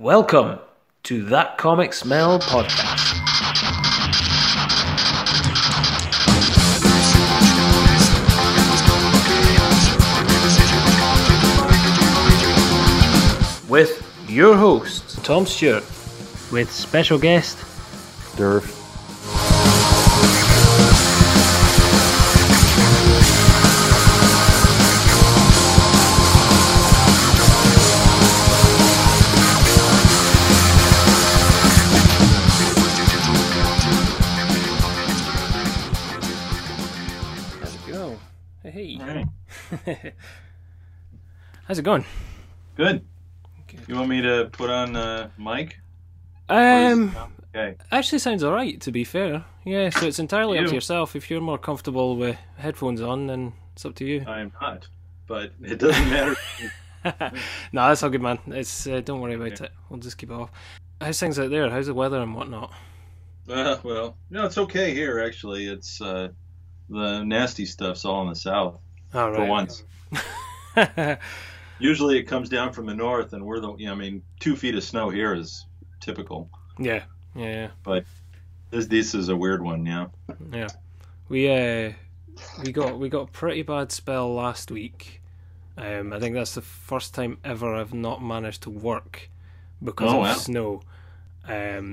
Welcome to That Comic Smell Podcast. With your host, Tom Stewart. With special guest, Derf. How's it going? Good. You want me to put on mic? Okay. Actually, sounds all right. To be fair, yeah. So it's entirely up to yourself. If you're more comfortable with headphones on, then it's up to you. I'm not, but it doesn't matter. No, that's all good, man. It's don't worry about it. We'll just keep it off. How's things out there? How's the weather and whatnot? Well, no, it's okay here. Actually, it's the nasty stuff's all in the south. All right. For once. Usually it comes down from the north, and we're the, you know, I mean, 2 feet of snow here is typical. Yeah. But this is a weird one, yeah. We got a pretty bad spell last week. I think that's the first time ever I've not managed to work because of snow.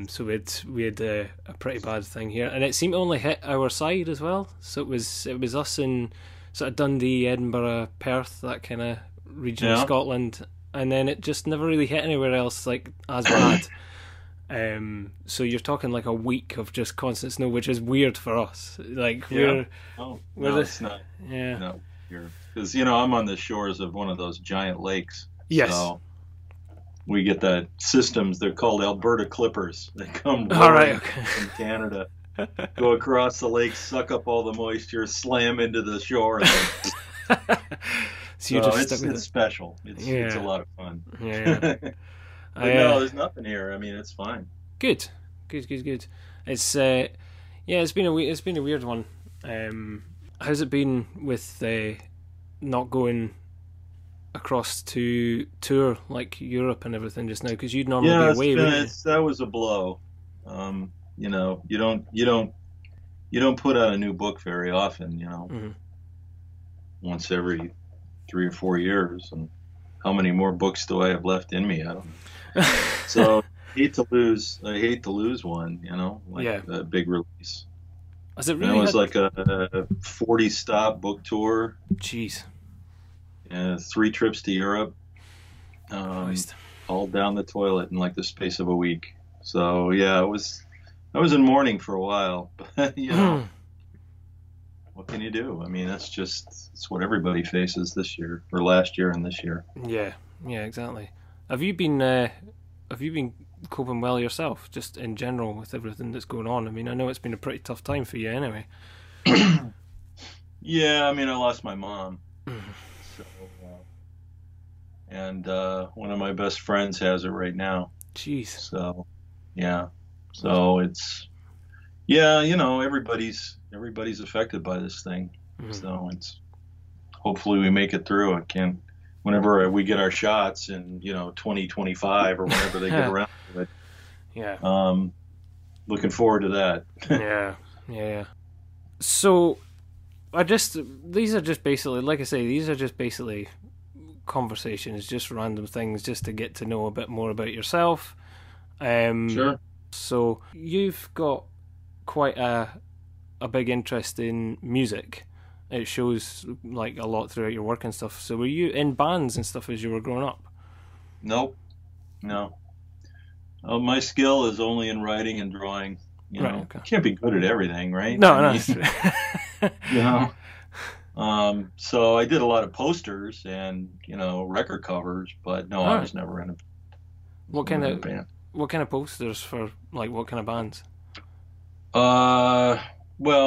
So we had a pretty bad thing here, and it seemed to only hit our side as well. So it was us in sort of Dundee, Edinburgh, Perth, that kind of region of Scotland, and then it just never really hit anywhere else like as bad. So you're talking like a week of just constant snow, which is weird for us. Like it's not because I'm on the shores of one of those giant lakes. Yes. So we get the systems. They're called Alberta Clippers. They come from Canada. Go across the lake, suck up all the moisture, slam into the shore. So it's special. It's a lot of fun. Yeah. No, there's nothing here. I mean, it's fine. Good. It's it's been a weird one. How's it been with not going across to tour like Europe and everything just now? Because you'd normally be away. That was a blow. You don't put out a new book very often, once every 3 or 4 years, and how many more books do I have left in me? I don't know. So I hate to lose one, a big release. Was it really? And it was like a 40-stop book tour. Jeez. Yeah, 3 trips to Europe, all down the toilet in like the space of a week. So I was in mourning for a while, but what can you do? I mean, it's what everybody faces this year, or last year and this year. Yeah, exactly. Have you been coping well yourself, just in general with everything that's going on? I mean, I know it's been a pretty tough time for you anyway. Yeah, I mean, I lost my mom. So, and one of my best friends has it right now. Jeez. So, yeah. So it's, everybody's affected by this thing. Mm-hmm. So hopefully we make it through. Whenever we get our shots in, 2025 or whenever they get around to it. Yeah. Looking forward to that. Yeah. So these are just basically conversations, just random things, just to get to know a bit more about yourself. Sure. So you've got quite a big interest in music. It shows like a lot throughout your work and stuff. So were you in bands and stuff as you were growing up? Nope. No. My skill is only in writing and drawing. You can't be good at everything, right? No. So I did a lot of posters and record covers, but no, I was never in a band. What kind of posters for like what kind of bands? Well,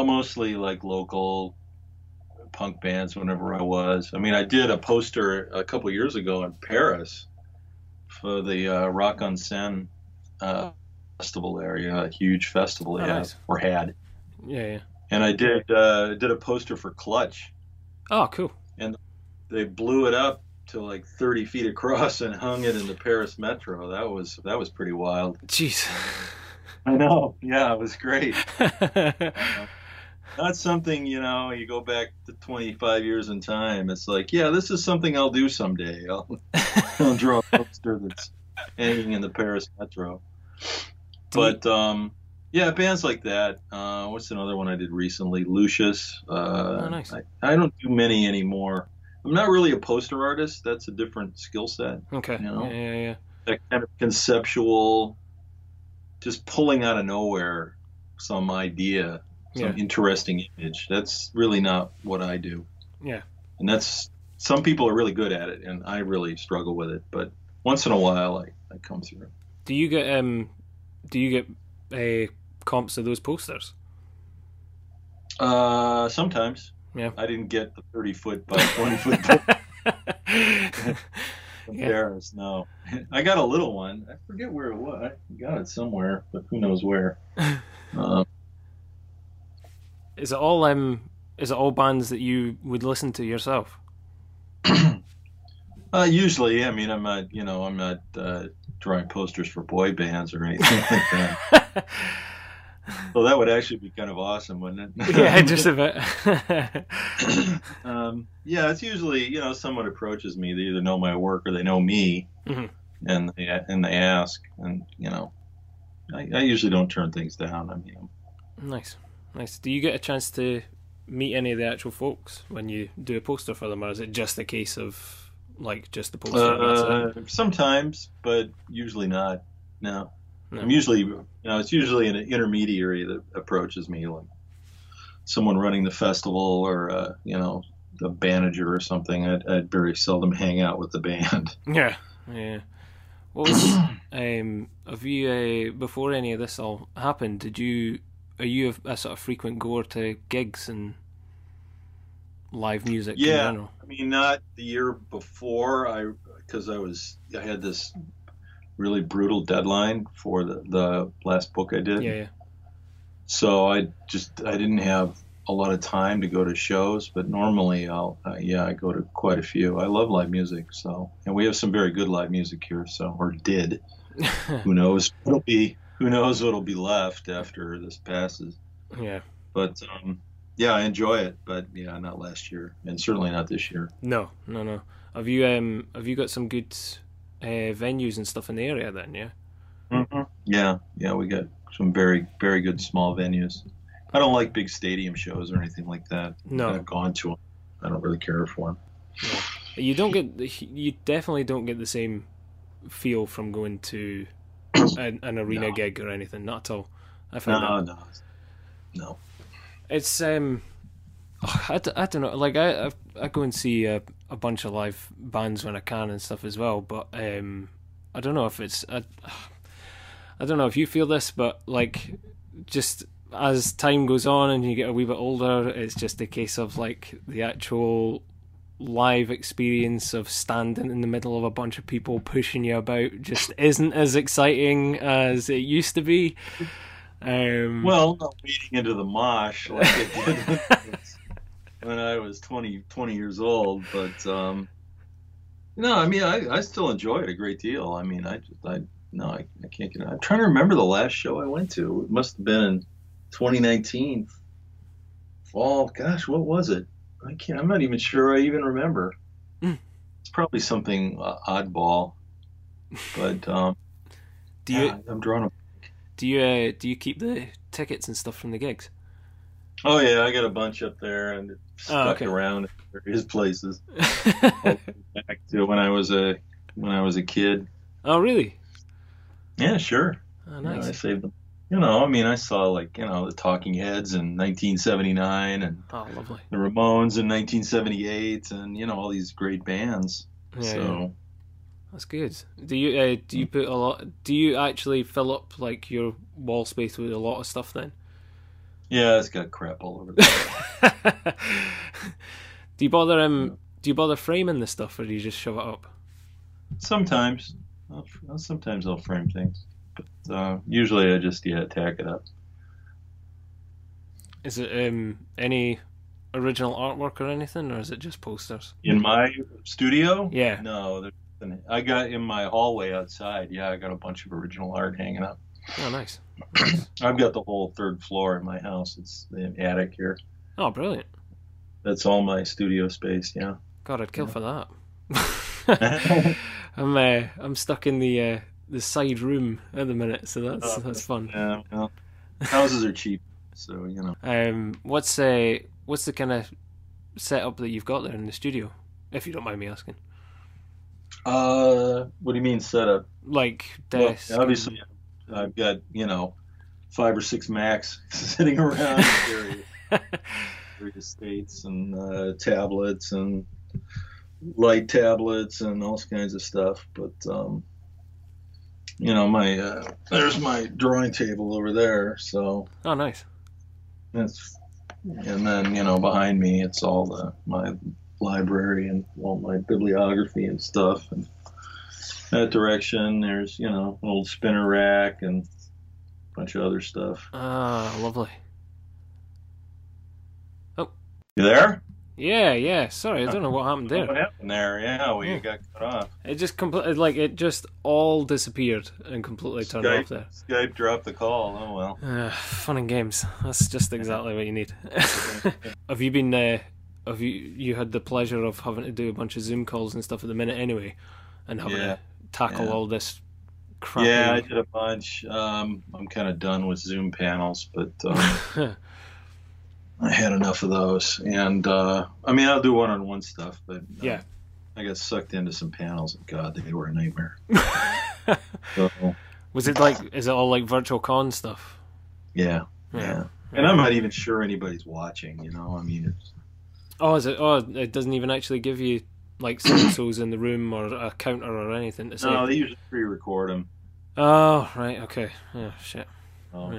mostly like local punk bands whenever I was. I mean, I did a poster a couple years ago in Paris for the Rock on Seine festival area, a huge festival they have or had. Yeah. And I did a poster for Clutch. Oh, cool. And they blew it up to like 30 feet across and hung it in the Paris metro. That was pretty wild. Jeez. I know. Yeah, it was great. Not something, you know, you go back to 25 years in time. It's like, yeah, this is something I'll do someday. I'll draw a poster that's hanging in the Paris metro. But, yeah, bands like that. What's another one I did recently? Lucius. Oh, nice. I don't do many anymore. I'm not really a poster artist. That's a different skill set. Okay. You know? Yeah. That kind of conceptual, just pulling out of nowhere some idea, some interesting image. That's really not what I do. Yeah. And that's, some people are really good at it, and I really struggle with it. But once in a while, I come through. Do you get comps of those posters? Sometimes. Yeah. I didn't get the 30-foot by 20-foot Paris, no. I got a little one. I forget where it was. I got it somewhere, but who knows where. Is it all bands that you would listen to yourself? Usually. I mean, I'm not drawing posters for boy bands or anything like that. So that would actually be kind of awesome, wouldn't it? Yeah, just a bit. Yeah, it's usually, you know, someone approaches me. They either know my work or they know me, and they ask. And, you know, I usually don't turn things down. I mean, Nice. Do you get a chance to meet any of the actual folks when you do a poster for them, or is it just a case of, like, just the poster? Sometimes, but usually not, no. No. I'm usually, you know, it's usually an intermediary that approaches me, like someone running the festival or, you know, the manager or something. I'd very seldom hang out with the band. Yeah. What was, have you, before any of this all happened, are you a sort of frequent goer to gigs and live music? Yeah, in general? I mean, not the year before, because I had this really brutal deadline for the last book I did. Yeah. So I didn't have a lot of time to go to shows, but normally I go to quite a few. I love live music, so, and we have some very good live music here, so, or did. Who knows what'll be left after this passes. Yeah. But yeah, I enjoy it, but yeah, not last year, and certainly not this year. No. Have you got some good venues and stuff in the area then? Yeah, we got some very, very good small venues. I don't like big stadium shows or anything like that. No, I've gone to them. I don't really care for them. Yeah. You definitely don't get the same feel from going to an arena gig or anything, not at all. I found that. No. It's I don't know. Like I go and see a bunch of live bands when I can and stuff as well, but I don't know if it's I don't know if you feel this, but like just as time goes on and you get a wee bit older, it's just a case of like the actual live experience of standing in the middle of a bunch of people pushing you about just isn't as exciting as it used to be. Well, not leading into the mosh like it did when I was 20 years old, but no, I mean, I still enjoy it a great deal. I mean, I can't get it. I'm trying to remember the last show I went to. It must have been in 2019 fall. Gosh, what was it? I'm not even sure I even remember. It's probably something oddball, but I'm drawing a... Do you keep the tickets and stuff from the gigs? Oh yeah, I got a bunch up there and stuck around at various places. Back to when I was a kid. Oh really? Yeah, sure. Oh nice. You know, I saved them. You know, I mean, I saw like, you know, the Talking Heads in 1979 and lovely. The Ramones in 1978 and, you know, all these great bands. Yeah, so. Yeah. That's good. Do you put a lot? Do you actually fill up like your wall space with a lot of stuff then? Yeah, it's got crap all over there. Do you bother framing the stuff, or do you just shove it up? Sometimes, I'll frame things, but usually I just tack it up. Is it any original artwork or anything, or is it just posters? In my studio? Yeah. No, there's nothing. I got in my hallway outside. Yeah, I got a bunch of original art hanging up. Oh, nice. I've got the whole third floor in my house. It's the attic here. Oh, brilliant. That's all my studio space, yeah. God, I'd kill for that. I'm stuck in the side room at the minute, so that's fun. Yeah, well, houses are cheap, so you know. What's the kind of setup that you've got there in the studio, if you don't mind me asking? What do you mean setup? Like desk? Well, obviously, I've got 5 or 6 Macs sitting around in various states, and tablets and light tablets and all kinds of stuff. But my there's my drawing table over there. So oh, nice. And then behind me it's all my library and all my bibliography and stuff. And that direction there's an old spinner rack and a bunch of other stuff. Ah, lovely. Oh, you there? Yeah. Sorry, I don't know what happened there. What happened there? Yeah, you got cut off. It just completely, it just all disappeared and completely turned off there. Skype dropped the call. Oh well. Fun and games. That's just exactly what you need. Have you been? Have you had the pleasure of having to do a bunch of Zoom calls and stuff at the minute anyway, and having to tackle all this crap? Yeah, I did a bunch. I'm kind of done with Zoom panels, but. I had enough of those, and I'll do one-on-one stuff, but I got sucked into some panels, and God, they were a nightmare. So, was it is it all virtual con stuff? Yeah. And I'm not even sure anybody's watching, It's... Oh, is it? Oh, it doesn't even actually give you so-and-so's in the room or a counter or anything to say? No, they usually pre-record them. Oh, right, okay. Oh, shit.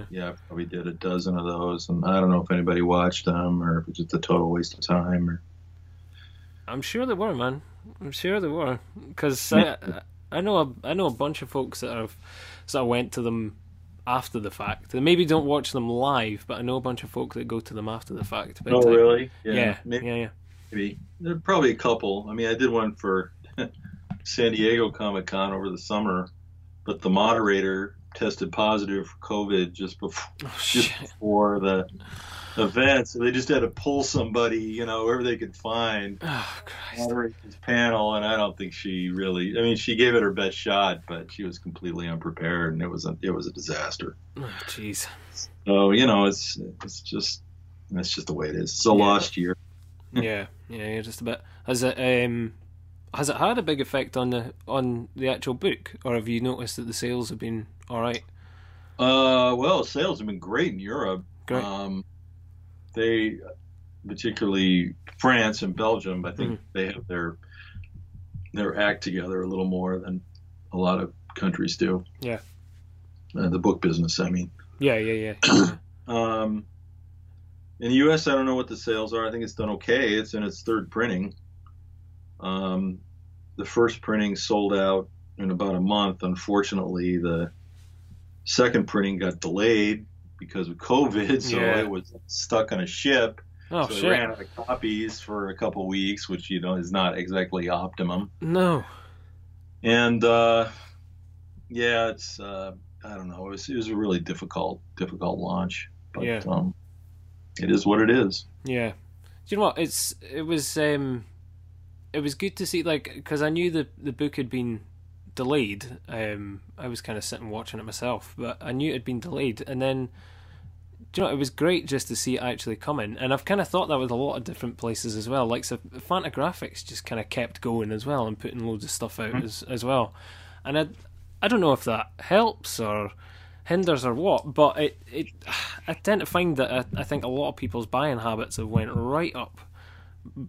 Yeah, I probably did a dozen of those, and I don't know if anybody watched them or if it's just a total waste of time. Or... I'm sure they were, man. I'm sure they were, because I know a bunch of folks that have sort of went to them after the fact. They maybe don't watch them live, but I know a bunch of folk that go to them after the fact. Oh, really? Yeah. Maybe. There are probably a couple. I did one for San Diego Comic Con over the summer, but the moderator tested positive for COVID just before the event, so they just had to pull somebody, wherever they could find. Oh, Christ. Moderate this panel, and I don't think she really. She gave it her best shot, but she was completely unprepared, and it was a disaster. Oh, jeez. So it's just the way it is. It's a lost year. Yeah, just a bit. Has it had a big effect on the actual book, or have you noticed that the sales have been all right? Well, sales have been great in Europe. Great. They, particularly France and Belgium, I think they have their act together a little more than a lot of countries do. Yeah. The book business, Yeah. In the U.S., I don't know what the sales are. I think it's done okay. It's in its third printing. The first printing sold out in about a month. Unfortunately, the second printing got delayed because of COVID, so it was stuck on a ship. Oh, so they ran out of copies for a couple weeks, which is not exactly optimum. No. And it's I don't know. It was a really difficult launch, but it is what it is. Yeah. Do you know what? It was good to see, because I knew the book had been delayed. I was kind of sitting watching it myself, but I knew it had been delayed. And then, it was great just to see it actually coming. And I've kind of thought that with a lot of different places as well. So Fantagraphics just kind of kept going as well and putting loads of stuff out as well. And I don't know if that helps or hinders or what, but I tend to find that I think a lot of people's buying habits have went right up,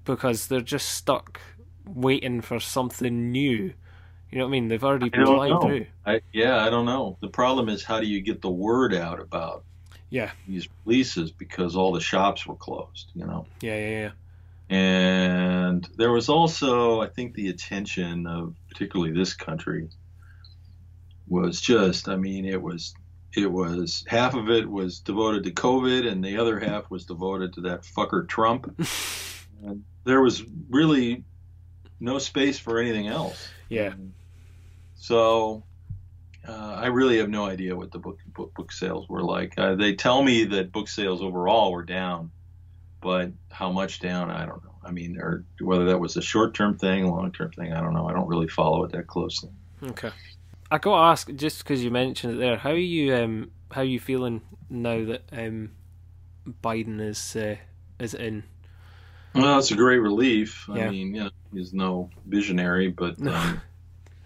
because they're just stuck waiting for something new. You know what I mean? They've already been lied through. I don't know. The problem is, how do you get the word out about these releases, because all the shops were closed, Yeah. And there was also, I think, the attention of particularly this country was just, it was It was, half of it was devoted to COVID and the other half was devoted to that fucker Trump. And there was really no space for anything else. Yeah. So I really have no idea what the book sales were like. They tell me that book sales overall were down, but how much down, I don't know. I mean, or whether that was a short-term thing, long-term thing, I don't know. I don't really follow it that closely. Okay. I got to ask, just because you mentioned it there, how are you feeling now that Biden is in? Well, it's a great relief. Yeah. I mean, you know, he's no visionary, but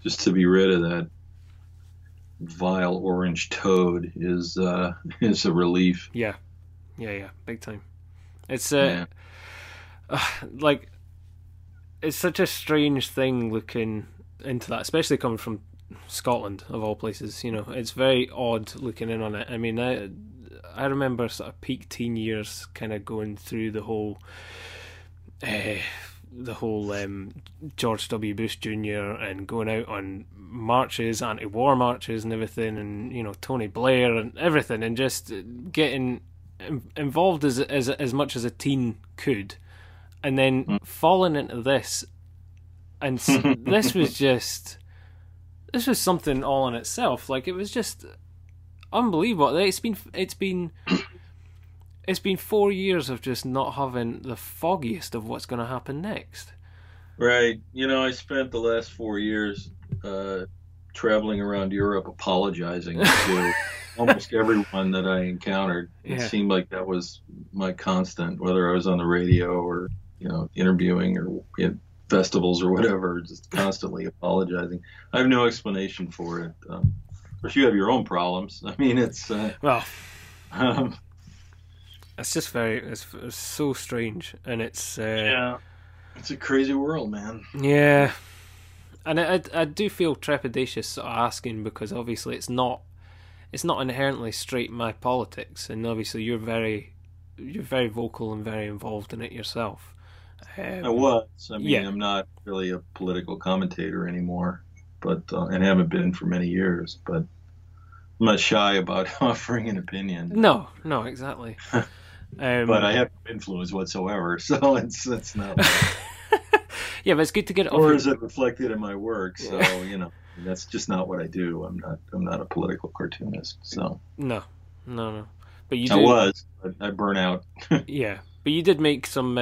just to be rid of that vile orange toad is a relief. Yeah, yeah, yeah, big time. It's like it's such a strange thing looking into that, especially coming from Scotland of all places. You know, it's very odd looking in on it. I mean, I remember sort of peak teen years, kind of going through the whole George W. Bush Jr. and going out on marches, anti-war marches and everything, and you know, Tony Blair and everything, and just getting involved as much as a teen could, and then falling into this, and this was something all in itself. Like, it was just unbelievable. It's been 4 years of just not having the foggiest of what's going to happen next. Right. You know, I spent the last 4 years traveling around Europe apologizing to almost everyone that I encountered. It seemed like that was my constant, whether I was on the radio or, you know, interviewing or at festivals or whatever, just constantly apologizing. I have no explanation for it. Of course, you have your own problems. I mean, it's... it's just very, it's so strange, and it's... it's a crazy world, man. Yeah. And I do feel trepidatious sort of asking, because obviously it's not inherently straight my politics, and obviously you're very vocal and very involved in it yourself. I was. I mean, yeah. I'm not really a political commentator anymore, but and haven't been for many years, but I'm not shy about offering an opinion. No, exactly. But I have no influence whatsoever, so it's not. Yeah, but it's good to get it. Or is it reflected in my work? So you know, that's just not what I do. I'm not a political cartoonist. So no. But you. But I burn out. Yeah, but you did make some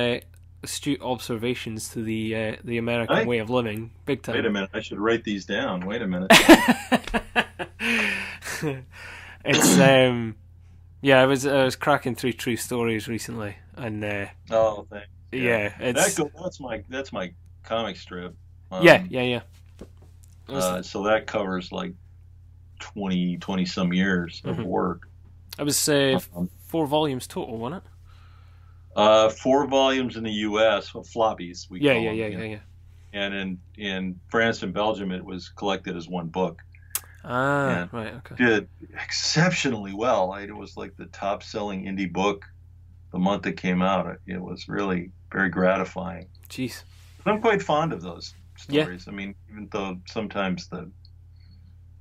astute observations to the American way of living, big time. Wait a minute, I should write these down. Wait a minute. It's I was cracking through True Stories recently, and oh, thanks. Yeah, it's that's my comic strip. So that covers like 20 some years of work. It was 4 volumes total, wasn't it? 4 volumes in the U.S., floppies. We call them, And in France and Belgium, it was collected as one book. Ah, and right, okay. Did exceptionally well. Right? It was like the top-selling indie book the month it came out. It was really very gratifying. Jeez, I'm quite fond of those stories. Yeah. I mean, even though sometimes the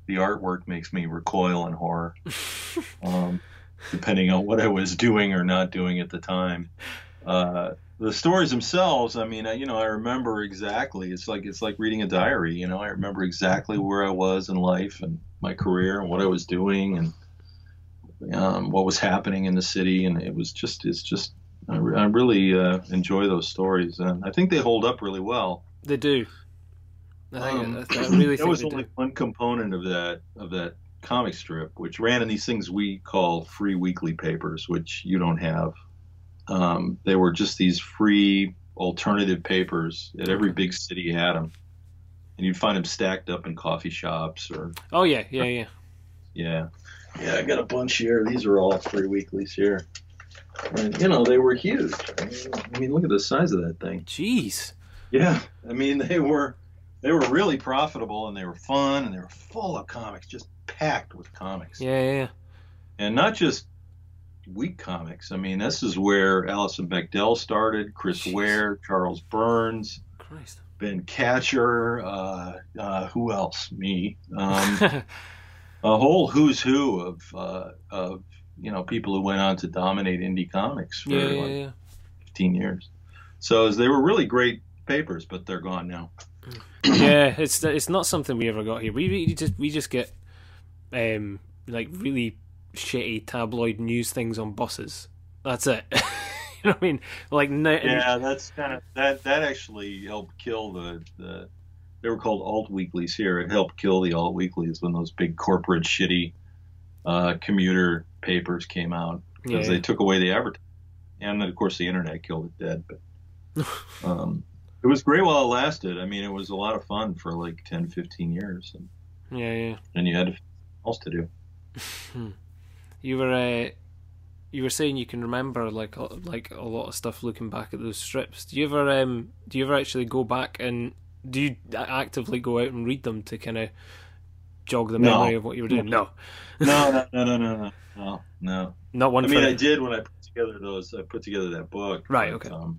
artwork makes me recoil in horror. Depending on what I was doing or not doing at the time. The stories themselves, I mean, I remember exactly. It's like reading a diary, you know. I remember exactly where I was in life and my career and what I was doing and what was happening in the city. And it's just I really enjoy those stories. And I think they hold up really well. They do. I really think that was only one component of that comic strip, which ran in these things we call free weekly papers, which you don't have. They were just these free alternative papers that every big city had them, and you'd find them stacked up in coffee shops or I got a bunch here. These are all free weeklies here, and you know, they were huge. I mean look at the size of that thing. Jeez. Yeah, I mean, they were really profitable, and they were fun, and they were full of comics, just packed with comics. Yeah. And not just weak comics. I mean, this is where Alison Bechdel started, Chris Ware, Charles Burns, Ben Catcher, who else? Me. a whole who's who of you know, people who went on to dominate indie comics for 15 years. So they were really great papers, but they're gone now. Yeah, it's not something we ever got here. We just get like really shitty tabloid news things on buses. That's it. You know what I mean? Like that's kind of that actually helped kill the they were called alt-weeklies here. It helped kill the alt-weeklies when those big corporate shitty commuter papers came out, because they took away the advertising. And then, of course, the internet killed it dead. But it was great while it lasted. I mean, it was a lot of fun for like 10, 15 years. And, and you had something else to do. You were saying you can remember like a lot of stuff looking back at those strips. Do you ever actually go back and do you actively go out and read them to kind of jog the memory of what you were doing? No. Not one. I mean, I did when I put together those. I put together that book. Right. But, okay.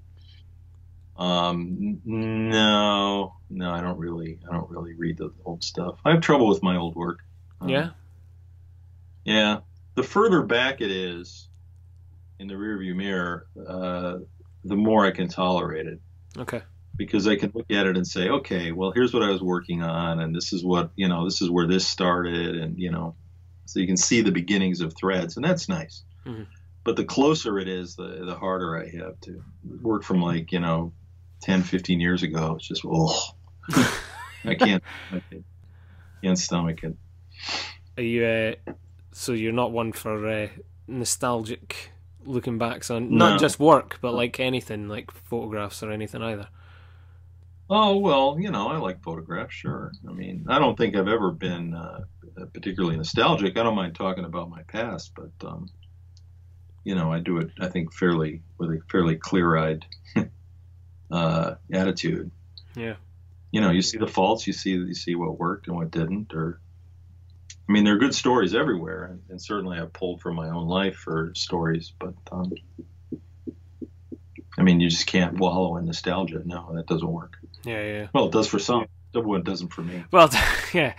No. I don't really read the old stuff. I have trouble with my old work. Yeah. The further back it is in the rearview mirror, the more I can tolerate it. Okay. Because I can look at it and say, okay, well, here's what I was working on, and this is what, you know, this is where this started, and, you know, so you can see the beginnings of threads, and that's nice. Mm-hmm. But the closer it is, the harder I have to work from, like, you know, 10, 15 years ago. It's just, I can't stomach it. Are you, so you're not one for nostalgic looking backs on, not just work, but like anything, like photographs or anything either? Oh, well, you know, I like photographs, sure. I mean, I don't think I've ever been particularly nostalgic. I don't mind talking about my past, but, you know, I do it, I think, with a fairly clear-eyed attitude. Yeah. You know, you see the faults, you see what worked and what didn't. Or, I mean, there are good stories everywhere, and certainly I've pulled from my own life for stories, but... I mean, you just can't wallow in nostalgia. No, that doesn't work. Yeah. Well, it does for some. It doesn't for me. Well, yeah.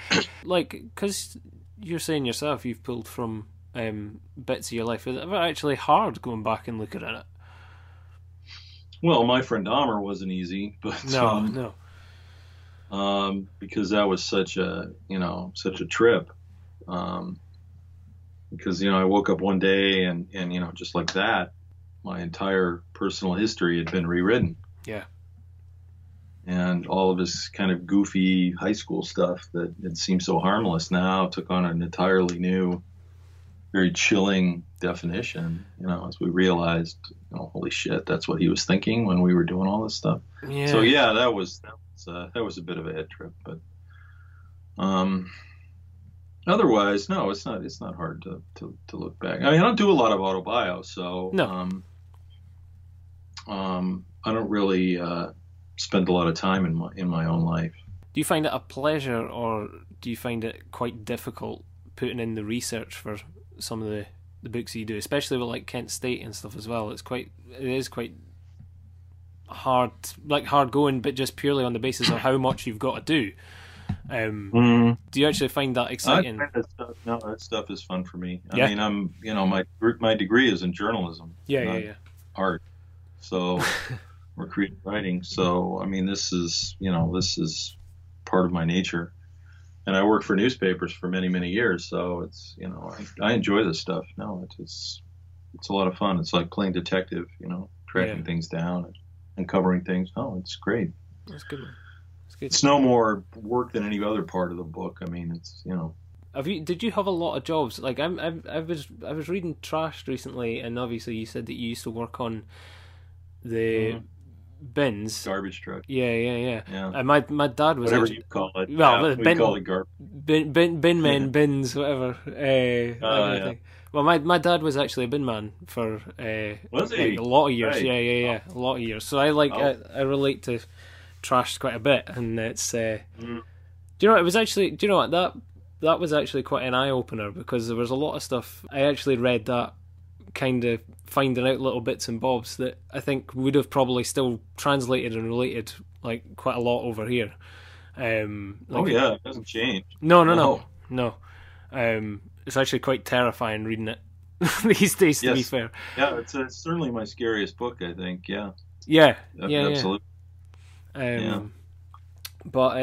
Like, because you're saying yourself you've pulled from bits of your life. Is it ever actually hard going back and looking at it? Well, My Friend Dahmer wasn't easy. But, no. Because that was such a trip. Because, you know, I woke up one day and you know, just like that, my entire personal history had been rewritten. Yeah. And all of this kind of goofy high school stuff that it seemed so harmless now took on an entirely new, very chilling definition, you know, as we realized, you know, holy shit, that's what he was thinking when we were doing all this stuff. Yeah. So yeah, that was a bit of a head trip, but otherwise, no, it's not hard to look back. I mean, I don't do a lot of autobio, so I don't really spend a lot of time in my own life. Do you find it a pleasure, or do you find it quite difficult putting in the research for some of the books you do, especially with like Kent State and stuff as well? It is quite hard going, but just purely on the basis of how much you've got to do. Do you actually find that exciting? No, that stuff is fun for me. I mean, I'm, you know, my degree is in journalism, art, so or creative writing. So I mean, this is part of my nature, and I worked for newspapers for many years. So it's, you know, I enjoy this stuff. No, it's a lot of fun. It's like playing detective, you know, tracking things down and uncovering things. Oh, it's great. That's good. It's no more work than any other part of the book. I mean, it's, you know. Did you have a lot of jobs? Like I was reading Trashed recently, and obviously you said that you used to work on the bins, garbage truck. Yeah. And my dad was whatever you call it. Well, yeah, we call it garbage. Bin men, bins, whatever. Yeah. Well, my dad was actually a bin man for a lot of years. Right. Yeah, a lot of years. So I I relate to Trashed quite a bit, and it's do you know, it was actually, do you know what, that was actually quite an eye-opener, because there was a lot of stuff I actually read that kind of finding out little bits and bobs that I think would have probably still translated and related like quite a lot over here. It doesn't change. No. It's actually quite terrifying reading it these days, to be fair. Yeah, it's certainly my scariest book, I think. Yeah. Yeah. Yeah. Absolutely. Yeah. But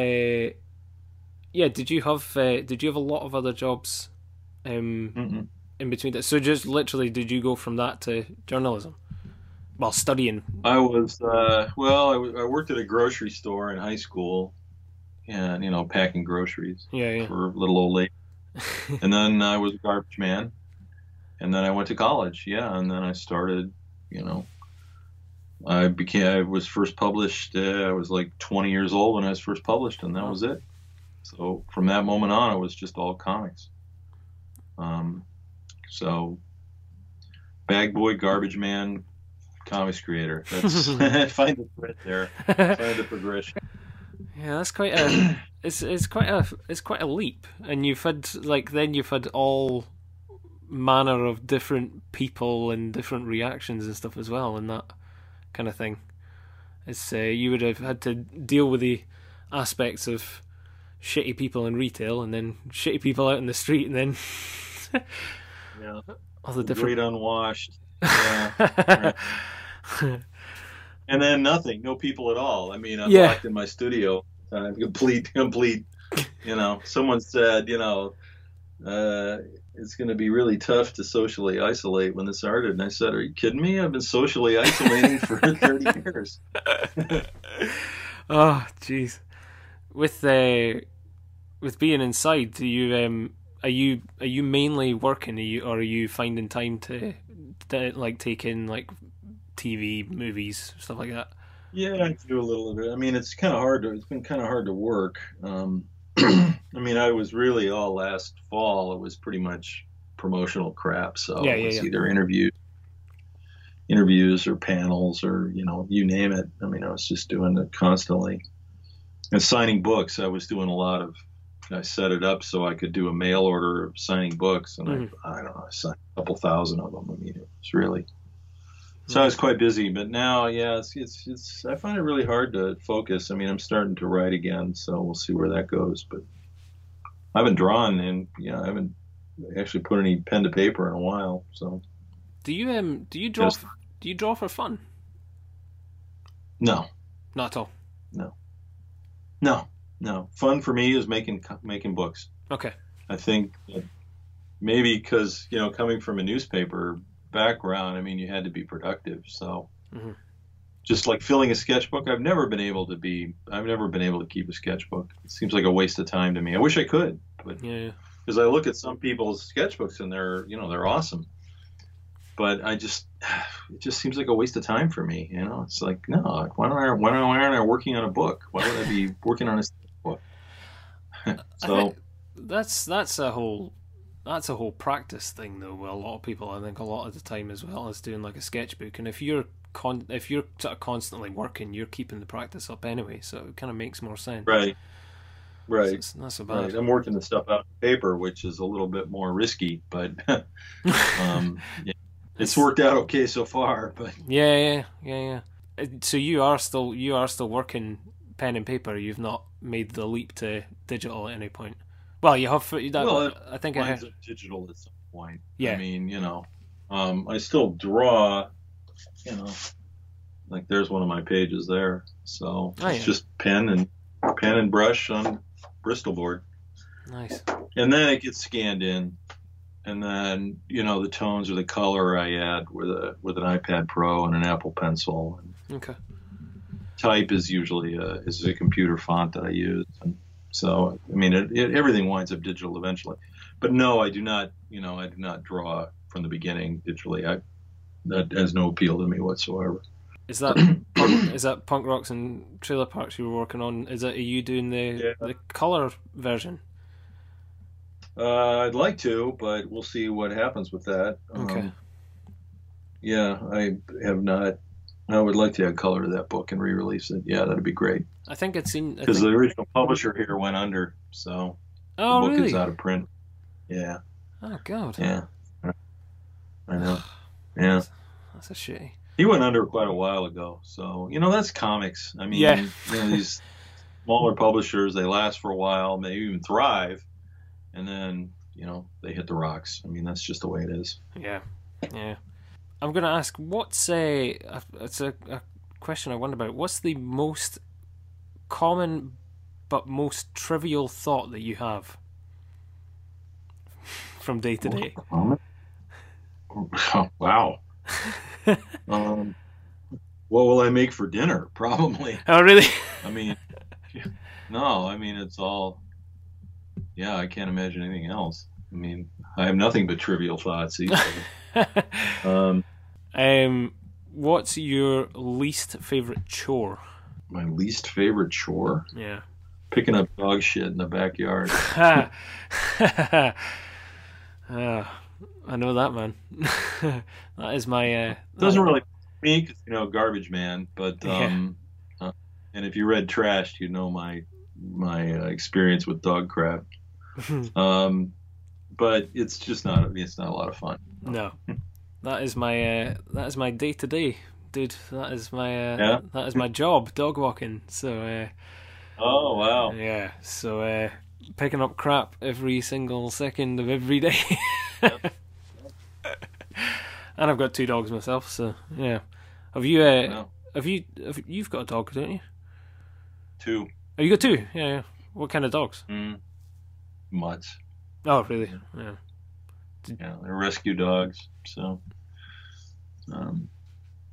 yeah, did you have a lot of other jobs in between that? So just literally, did you go from that to journalism? Well, studying. I was I worked at a grocery store in high school, and packing groceries for little old lady. And then I was a garbage man, and then I went to college. Yeah, and then I started. I was first published. I was like 20 years old when I was first published, and that was it. So from that moment on, it was just all comics. So bag boy, garbage man, comics creator. That's find the thread there. Find the progression. Yeah, that's quite a. It's quite a leap, and you've had all manner of different people and different reactions and stuff as well, and that kind of thing. It's you would have had to deal with the aspects of shitty people in retail, and then shitty people out in the street, and then all the different. Great unwashed. Yeah. Right. And then nothing, no people at all. I mean, I'm locked in my studio. Complete. Someone said, it's going to be really tough to socially isolate when this started. And I said, are you kidding me? I've been socially isolating for 30 years. Oh, jeez. With being inside, do you are you mainly working? Are you finding time to like take in like TV, movies, stuff like that? Yeah, I do a little bit. I mean, it's been kind of hard to work. I mean, I was really all last fall. It was pretty much promotional crap. So it's either interviews or panels or, you name it. I mean, I was just doing it constantly. And signing books, I was doing a lot of. I set it up so I could do a mail order of signing books, and I don't know, I signed a couple thousand of them. I mean, it was really. So I was quite busy, but now, it's I find it really hard to focus. I mean, I'm starting to write again, so we'll see where that goes. But I haven't drawn, and I haven't actually put any pen to paper in a while. So, do you draw? Yes. Do you draw for fun? No, not at all. No. Fun for me is making books. Okay. I think that maybe because coming from a newspaper background, I mean, you had to be productive. So just like filling a sketchbook, I've never been able to keep a sketchbook. It seems like a waste of time to me. I wish I could, but because I look at some people's sketchbooks and they're, they're awesome, but it just seems like a waste of time for me. It's like, no, why aren't I working on a book? Why would I be working on a sketchbook? So that's a whole practice thing, though. Well, a lot of the time as well is doing like a sketchbook, and if you're sort of constantly working, you're keeping the practice up anyway, so it kind of makes more sense. Right. So it's not so bad. Right. I'm working the stuff out on paper, which is a little bit more risky, but it's worked out okay so far. But yeah. So you are still working pen and paper. You've not made the leap to digital at any point. Well, you have. I think I heard digital at some point. Yeah. I mean, I still draw. Like there's one of my pages there. So it's just pen and brush on Bristol board. Nice. And then it gets scanned in, and then the tones or the color I add with an iPad Pro and an Apple Pencil. And okay. Type is usually a computer font that I use. And, so, I mean, everything winds up digital eventually. But no, I do not, I do not draw from the beginning digitally. That has no appeal to me whatsoever. Is that Punk Rocks and Trailer Parks you were working on? Are you doing the color version? I'd like to, but we'll see what happens with that. Okay. I have not. I would like to add color to that book and re-release it. Yeah, that'd be great. I think it's seen because the original publisher here went under, so the book is out of print. Yeah. Oh God. Yeah. I know. Yeah. That's a shame. He went under quite a while ago, so that's comics. I mean, these smaller publishers, they last for a while, they even thrive, and then you know, they hit the rocks. I mean, that's just the way it is. Yeah, yeah. I'm going to ask, it's a question I wonder about. What's the most common but most trivial thought that you have from day to day? Oh, wow. What will I make for dinner? Probably. Oh, really? I mean, no, I mean, it's all, yeah, I can't imagine anything else. I mean, I have nothing but trivial thoughts either. What's your least favorite chore? My least favorite chore? Yeah. Picking up dog shit in the backyard. I know that, man. That is my... doesn't really me, because, you know, garbage man, but... Yeah. And if you read Trashed, you know my experience with dog crap. But it's not a lot of fun. No. That is my day to day, dude. That is my job, dog walking. So oh wow. Yeah. So picking up crap every single second of every day. Yep. And I've got two dogs myself, so yeah. Have you you've got a dog, don't you? Two. Oh, you got two? Yeah. What kind of dogs? Mutts. Oh, really? Yeah. Yeah, they're rescue dogs, so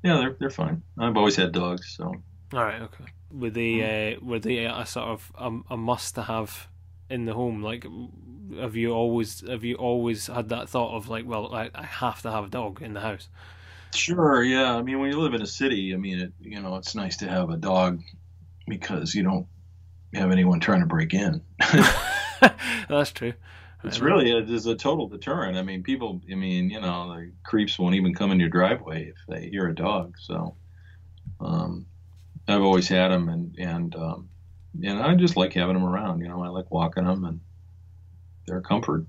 yeah, they're fine. I've always had dogs, so. All right, okay. Were they a sort of a must to have in the home? Like, have you always had that thought of like, well, I have to have a dog in the house? Sure, yeah. I mean, when you live in a city, I mean, it's nice to have a dog because you don't have anyone trying to break in. That's true. It's really a total deterrent. I mean, people, the creeps won't even come in your driveway if they hear a dog. So I've always had them, and I just like having them around. You know, I like walking them, and they're a comfort.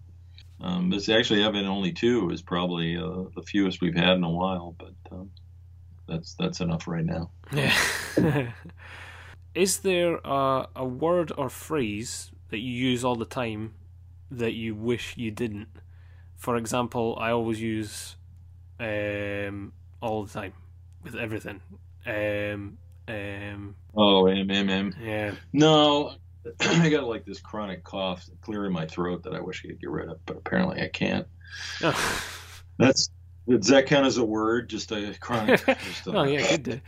It's actually having only two is probably the fewest we've had in a while, but that's enough right now. Yeah. Is there a word or phrase that you use all the time that you wish you didn't? For example, I always use all the time with everything. Yeah. No, I got like this chronic cough clearing my throat that I wish I could get rid of, but apparently I can't. Oh. Does that count as a word? Just a chronic. Oh yeah, it did.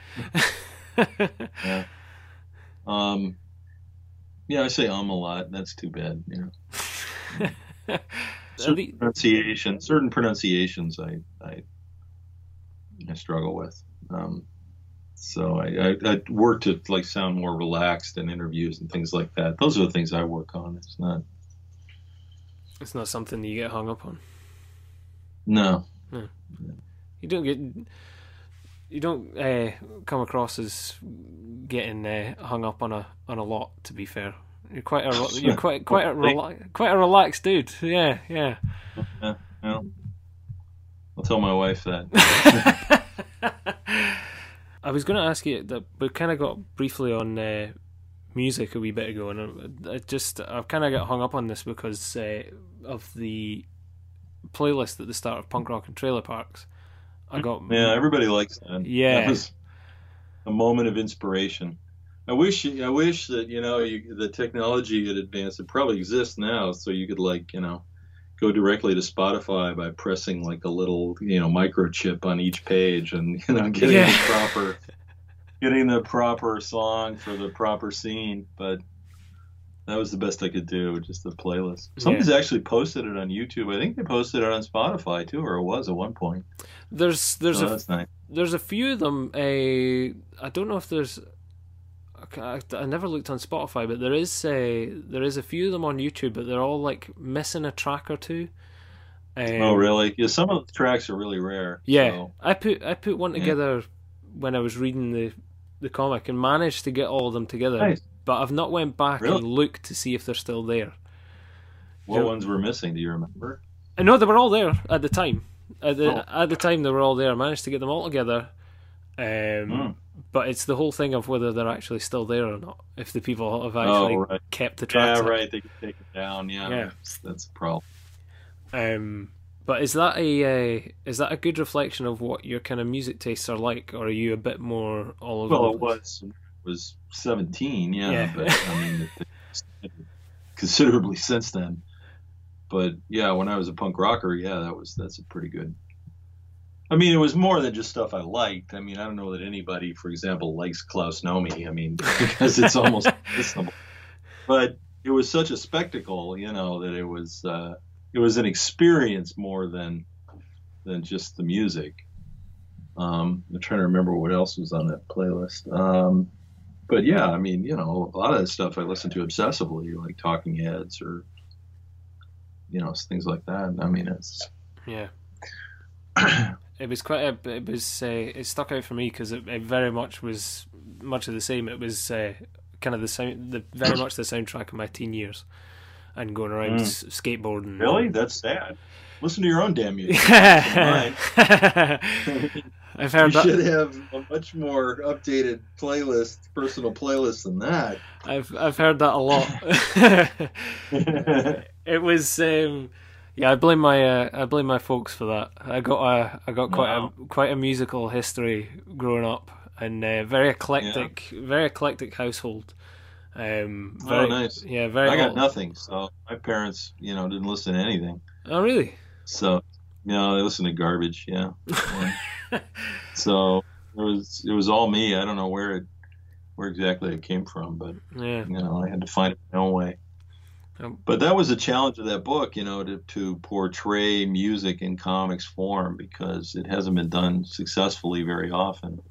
Yeah. Yeah, I say a lot. And that's too bad. You know. Certain pronunciations I struggle with. So I work to like sound more relaxed in interviews and things like that. Those are the things I work on. It's not something that you get hung up on. No. You don't come across as getting hung up on a lot. To be fair. You're quite a relaxed dude. Yeah. Well, I'll tell my wife that. I was going to ask you that we kind of got briefly on music a wee bit ago, and I've kind of got hung up on this because of the playlist at the start of Punk Rock and Trailer Parks. Everybody likes that. Yeah, that was a moment of inspiration. I wish that, the technology had advanced. It probably exists now, so you could, go directly to Spotify by pressing, a little, microchip on each page and, getting the proper song for the proper scene. But that was the best I could do, just the playlist. Somebody's actually posted it on YouTube. I think they posted it on Spotify, too, or it was at one point. There's a few of them. I don't know if there's... I never looked on Spotify, but there is a few of them on YouTube, but they're all missing a track or two. Oh, really? Yeah, some of the tracks are really rare. Yeah, so. I put one together when I was reading the comic and managed to get all of them together. Nice. But I've not went back and looked to see if they're still there. What ones were missing? Do you remember? No, they were all there at the time. At the time, they were all there. I managed to get them all together. But it's the whole thing of whether they're actually still there or not. If the people have actually kept the tracks, they can take it down. Yeah, that's a problem. But is that a good reflection of what your kind of music tastes are like, or are you a bit more all over? Well, it was 17, yeah. But I mean, considerably since then. But yeah, when I was a punk rocker, yeah, that's a pretty good. I mean, it was more than just stuff I liked. I mean, I don't know that anybody, for example, likes Klaus Nomi. I mean, because it's almost listenable. But it was such a spectacle, that it was an experience more than just the music. I'm trying to remember what else was on that playlist. But yeah, I mean, a lot of the stuff I listened to obsessively, like Talking Heads or, things like that. I mean, it's... Yeah. It was it stuck out for me because it very much was much of the same. It was kind of very much the soundtrack of my teen years, and going around skateboarding. Really, that's sad. Listen to your own damn music. I've heard you should have a much more updated playlist, personal playlist than that. I've heard that a lot. It was. Yeah, I blame my folks for that. I got quite a musical history growing up, and very eclectic household. Very nice. Yeah, very. I got nothing, so my parents, didn't listen to anything. Oh, really? So, they listened to garbage. Yeah. So it was all me. I don't know where exactly it came from, but yeah, I had to find it my own way. But that was the challenge of that book, to portray music in comics form, because it hasn't been done successfully very often.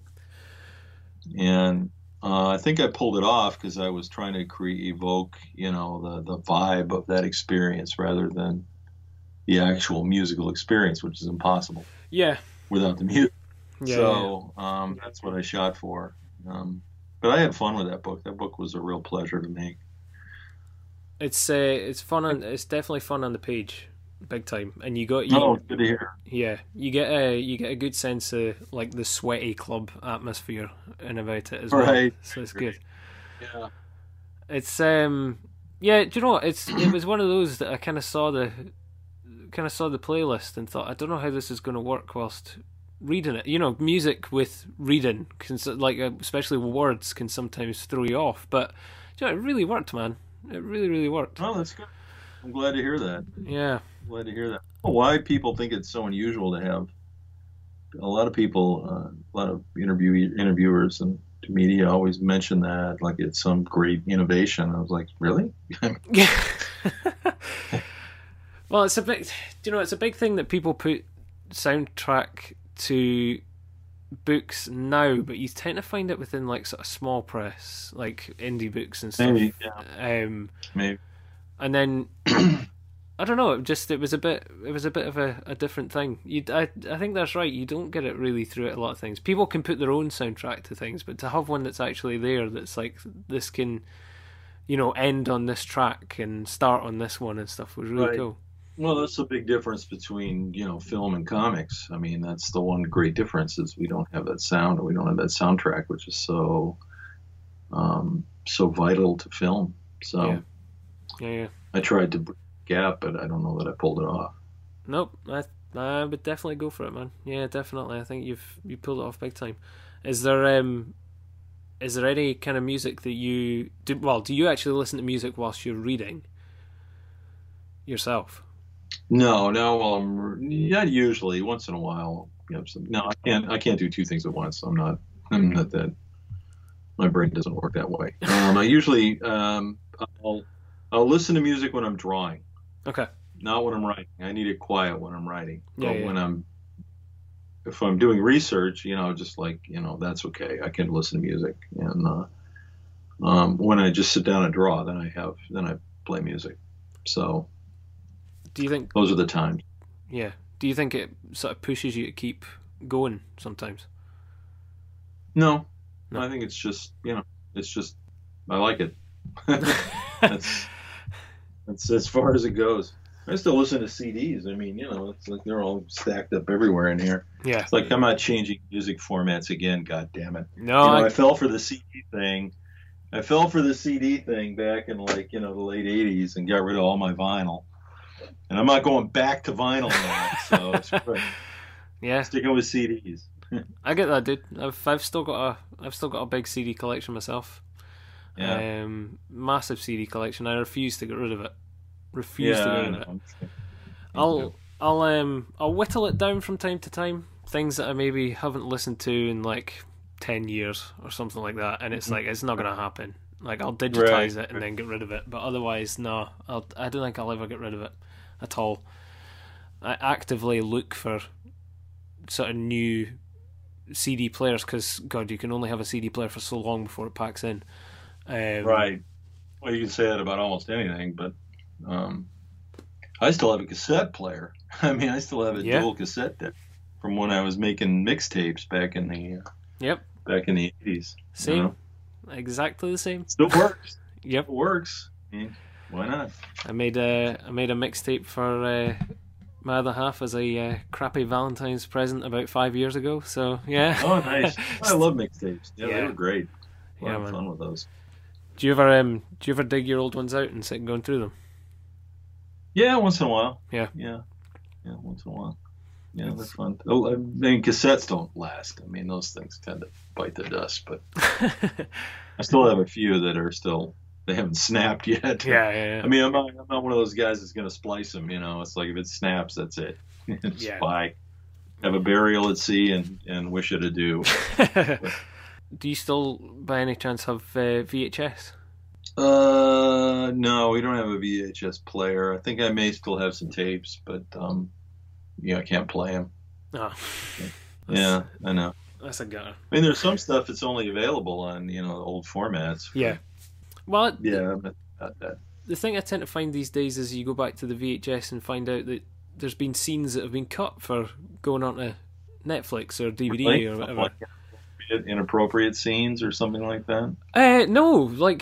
And I think I pulled it off because I was trying to evoke, the vibe of that experience rather than the actual musical experience, which is impossible. Yeah. Without the music. Yeah, so that's what I shot for. But I had fun with that book. That book was a real pleasure to make. It's fun on, it's definitely fun on the page, big time. And good to hear. Yeah, you get a good sense of like the sweaty club atmosphere and about it as well. Right. So it's good. Yeah. It's do you know what? It was one of those that I kind of saw the playlist and thought, I don't know how this is going to work whilst reading it. Music with reading especially words can sometimes throw you off, but it really worked, man. It really, really worked. Oh, that's good. I'm glad to hear that. Yeah. Glad to hear that. Why people think it's so unusual to have a lot of people, a lot of interviewers and media always mention that like it's some great innovation. I was like, really? Well, it's a big thing that people put soundtrack to books now, but you tend to find it within like sort of small press, like indie books and stuff. Maybe, yeah. Maybe. And then I don't know. It was a bit of a different thing. I think that's right. You don't get it really through a lot of things. People can put their own soundtrack to things, but to have one that's actually there, that's like this can, end on this track and start on this one and stuff was really cool. Well, that's the big difference between, film and comics. I mean, that's the one great difference is we don't have that sound, or we don't have that soundtrack, which is so so vital to film. So yeah. I tried to break the gap, but I don't know that I pulled it off. Nope, I would definitely go for it, man. Yeah, definitely. I think you pulled it off big time. Is there any kind of music that you do? Well, do you actually listen to music whilst you're reading yourself? No. Well, not usually. Once in a while, I can't do two things at once. I'm not that. My brain doesn't work that way. I usually I'll listen to music when I'm drawing. Okay. Not when I'm writing. I need it quiet when I'm writing. Yeah, but if I'm doing research, that's okay. I can listen to music, and when I just sit down and draw, then I play music. So. Do you think those are the times? Yeah. Do you think it sort of pushes you to keep going sometimes? No. I think it's just I like it. That's as far as it goes. I still listen to CDs. I mean, it's like they're all stacked up everywhere in here. Yeah. It's like I'm not changing music formats again. God damn it. No. I fell for the CD thing. I fell for the CD thing back in the late '80s and got rid of all my vinyl. And I'm not going back to vinyl now, so it's great. Yeah, sticking with CDs. I get that, dude. I've still got a big CD collection myself. Yeah. Massive CD collection. I refuse to get rid of it. I'll whittle it down from time to time. Things that I maybe haven't listened to in like 10 years or something like that, and it's like it's not gonna happen. Like I'll digitize it and then get rid of it, but otherwise, no. I don't think I'll ever get rid of it at all. I actively look for sort of new CD players because God, you can only have a CD player for so long before it packs in. Right. Well, you can say that about almost anything, but I still have a cassette player. I mean, I still have a dual cassette deck from when I was making mixtapes back in the back in the 80s. Same, you know? Exactly the same. Still works. Yep, it works. Yeah. Why not? I made a mixtape for my other half as a crappy Valentine's present about 5 years ago. So yeah. Oh, nice. I love mixtapes. Yeah, they were great. Yeah, man. Fun with those. Do you ever dig your old ones out and sit going through them? Yeah, once in a while. Yeah, once in a while. Yeah, that's fun. Oh, I mean, cassettes don't last. I mean, those things tend to bite the dust. But I still have a few that are still. They haven't snapped yet. Yeah. I mean, I'm not one of those guys that's gonna splice them. You know, it's like if it snaps, that's it. Bye. Have a burial at sea and wish it adieu. Do you still, by any chance, have VHS? No, we don't have a VHS player. I think I may still have some tapes, but I can't play them. Oh. Yeah, I know. That's a gutter. I mean, there's some stuff that's only available on old formats. Yeah. Well, the thing I tend to find these days is you go back to the VHS and find out that there's been scenes that have been cut for going onto Netflix or DVD or whatever. Like inappropriate scenes or something like that? No, what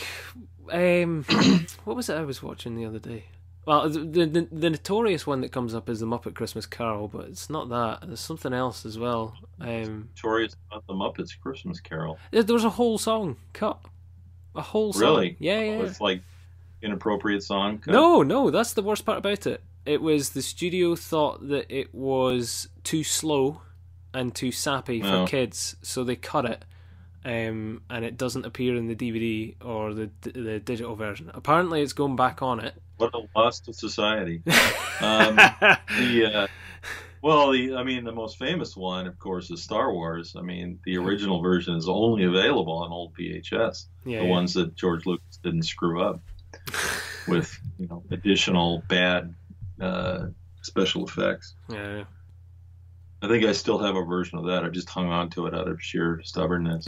was it I was watching the other day? Well, the notorious one that comes up is The Muppet Christmas Carol, but it's not that. There's something else as well. Notorious about The Muppets Christmas Carol. There was a whole song cut. A whole song. Really? Yeah. It's like inappropriate song cut? No, that's the worst part about it. It was the studio thought that it was too slow and too sappy for kids, so they cut it, and it doesn't appear in the DVD or the digital version. Apparently, it's going back on it. What a loss to society! The most famous one, of course, is Star Wars. I mean, the original version is only available on old VHS, ones that George Lucas didn't screw up with, additional bad special effects. Yeah. I think I still have a version of that. I just hung on to it out of sheer stubbornness.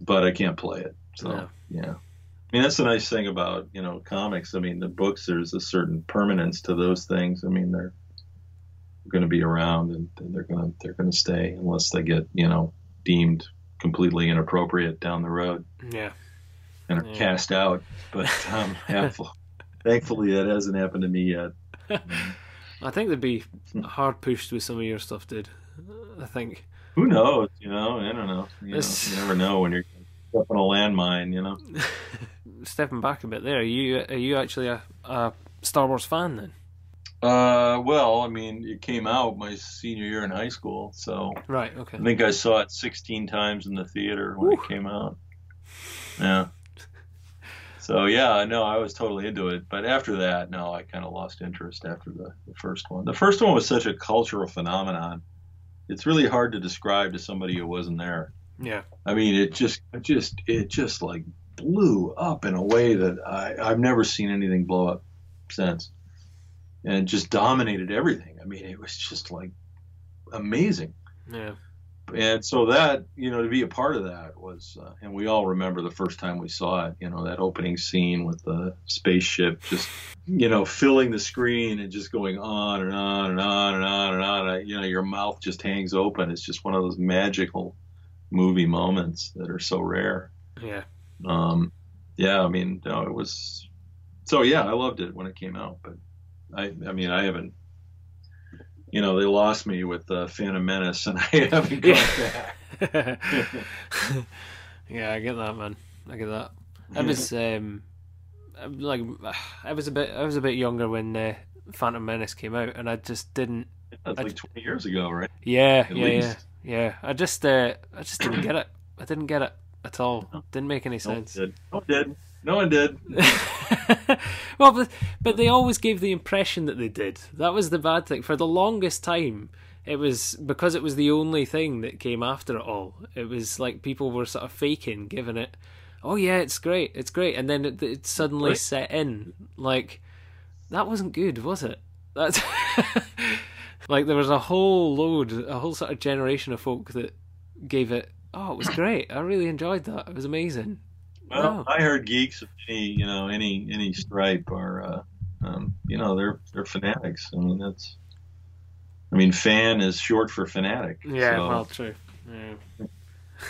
But I can't play it. So, yeah. I mean, that's the nice thing about, comics. I mean, the books, there's a certain permanence to those things. I mean, they're going to be around and they're going to stay unless they get, deemed completely inappropriate down the road. Yeah. And are cast out. But thankfully that hasn't happened to me yet. I think they'd be hard pushed with some of your stuff, dude. I think. Who knows? I don't know. You never know when you're stepping a landmine. Stepping back a bit, there. Are you actually a Star Wars fan then? Well, I mean, it came out my senior year in high school, so right. Okay. I think I saw it 16 times in the theater when it came out. Yeah. So I was totally into it, but after that, no, I kind of lost interest after the first one. The first one was such a cultural phenomenon; it's really hard to describe to somebody who wasn't there. Yeah, I mean, it just like blew up in a way that I've never seen anything blow up since, and it just dominated everything. I mean, it was just like amazing. Yeah. And so that, to be a part of that was, and we all remember the first time we saw it, that opening scene with the spaceship just, filling the screen and just going on and on and on and on and on. Your mouth just hangs open. It's just one of those magical movie moments that are so rare. Yeah. It was, so I loved it when it came out, but I haven't. They lost me with Phantom Menace, and I haven't gone back. Yeah, I get that, man. I get that. Yeah. I was like I was a bit younger when Phantom Menace came out, and I just didn't. That's like 20 years ago, right? Yeah, yeah. I just didn't get it. I didn't get it at all. Didn't make any sense. No one did. Well, but they always gave the impression that they did. That was the bad thing. For the longest time, it was because it was the only thing that came after it all. It was like people were sort of faking, giving it, oh yeah, it's great. And then it suddenly set in. Like, that wasn't good, was it? That's like there was a whole sort of generation of folk that gave it, oh, it was great. I really enjoyed that. It was amazing. Well, I heard geeks of any stripe are, they're fanatics. I mean, fan is short for fanatic. Yeah, so, well, true. Yeah.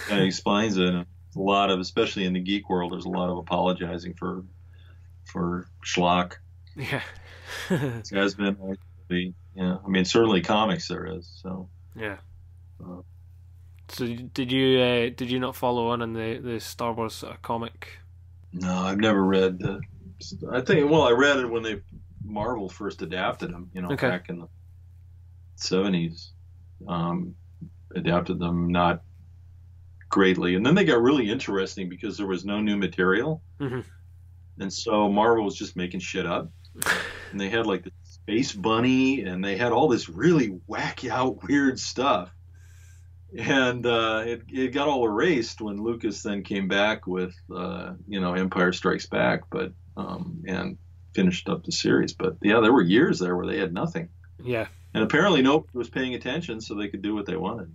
That explains it. A lot of, especially in the geek world, there's a lot of apologizing for schlock. Yeah. It has been, certainly comics there is. So yeah. So did you not follow on in the Star Wars comic? No, I've never read the. I read it when Marvel first adapted them. Back in the 70s, adapted them not greatly, and then they got really interesting because there was no new material, mm-hmm. and so Marvel was just making shit up, and they had like the Space Bunny, and they had all this really wacky out weird stuff. And it got all erased when Lucas then came back with, Empire Strikes Back, but and finished up the series. But, yeah, there were years there where they had nothing. Yeah. And apparently nobody was paying attention, so they could do what they wanted.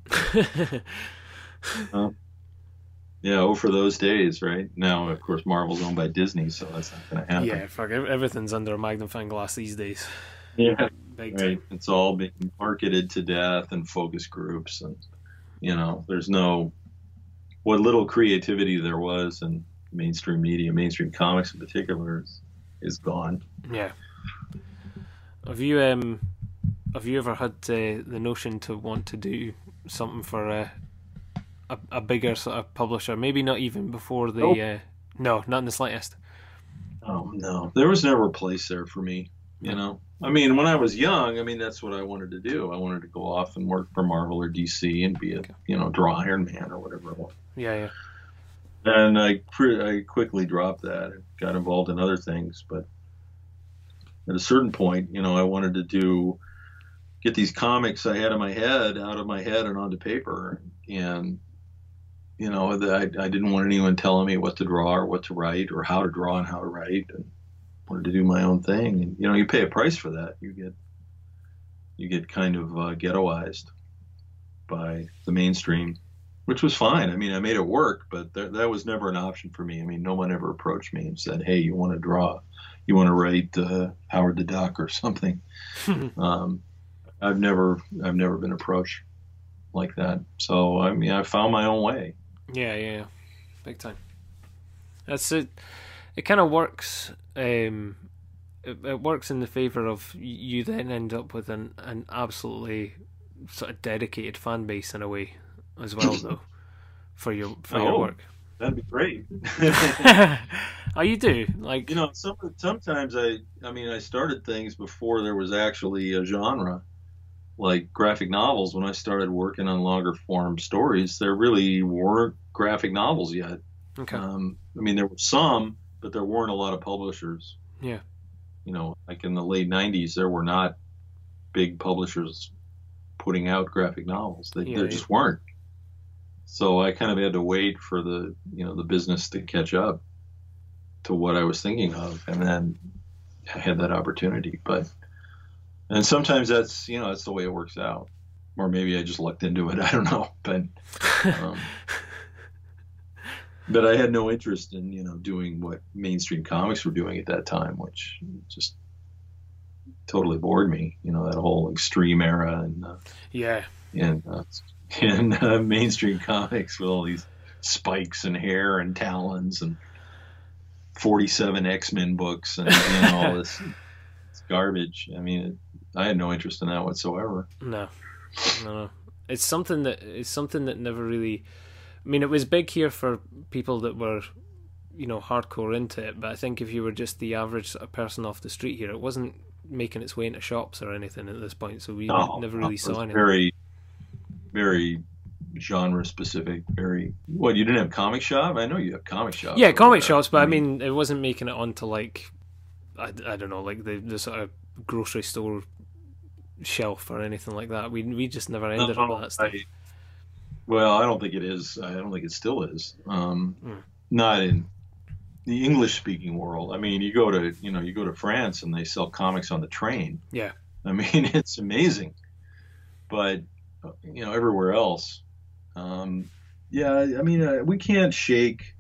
For those days, right? Now, of course, Marvel's owned by Disney, so that's not going to happen. Yeah, fuck, everything's under a magnifying glass these days. Yeah. Big time. It's all being marketed to death and focus groups and... there's no what little creativity there was in mainstream media, mainstream comics in particular, is gone. Yeah. Have you ever had the notion to want to do something for a bigger sort of publisher? Maybe not even before the. Nope. No, not in the slightest. Oh no, there was never a place there for me. When I was young, that's what I wanted to do. I wanted to go off and work for Marvel or DC and be draw Iron Man or whatever it was. Yeah, yeah. And I quickly dropped that and got involved in other things. But at a certain point, I wanted to get these comics I had in my head, out of my head and onto paper. And, I didn't want anyone telling me what to draw or what to write or how to draw and how to write. And wanted to do my own thing, and you pay a price for that. You get kind of ghettoized by the mainstream, which was fine. I made it work, but that was never an option for me. No one ever approached me and said, "Hey, you want to draw? You want to write Howard the Duck or something?" I've never been approached like that. So I found my own way. Yeah, big time. That's it. It kind of works. It works in the favour of you. Then end up with an absolutely sort of dedicated fan base in a way, as well though, for your work. That'd be great. Oh, you do like sometimes I started things before there was actually a genre, like graphic novels. When I started working on longer form stories, there really weren't graphic novels yet. Okay. There were some. But there weren't a lot of publishers. Yeah. Like in the late 90s, there were not big publishers putting out graphic novels. There just weren't. So I kind of had to wait for the, the business to catch up to what I was thinking of. And then I had that opportunity. And sometimes that's, that's the way it works out. Or maybe I just lucked into it. I don't know. But, But I had no interest in, doing what mainstream comics were doing at that time, which just totally bored me. That whole extreme era and mainstream comics with all these spikes and hair and talons and 47 X-Men books and all this garbage. I had no interest in that whatsoever. No. It's something that never really. It was big here for people that were you know, hardcore into it, but I think if you were just the average sort of person off the street here, it wasn't making its way into shops or anything at this point, so we never really saw anything. Very, very genre specific. Very what? You didn't have comic shop? I know you have comic shop. Yeah, comic shops, but I mean, it wasn't making it onto like I don't know, like the sort of grocery store shelf or anything like that. We just never ended up with that stuff. Well, I don't think it is. I don't think it still is. Not in the English-speaking world. I mean, you go to France and they sell comics on the train. Yeah. I mean, it's amazing. But you know, everywhere else, yeah. I mean, we can't shake,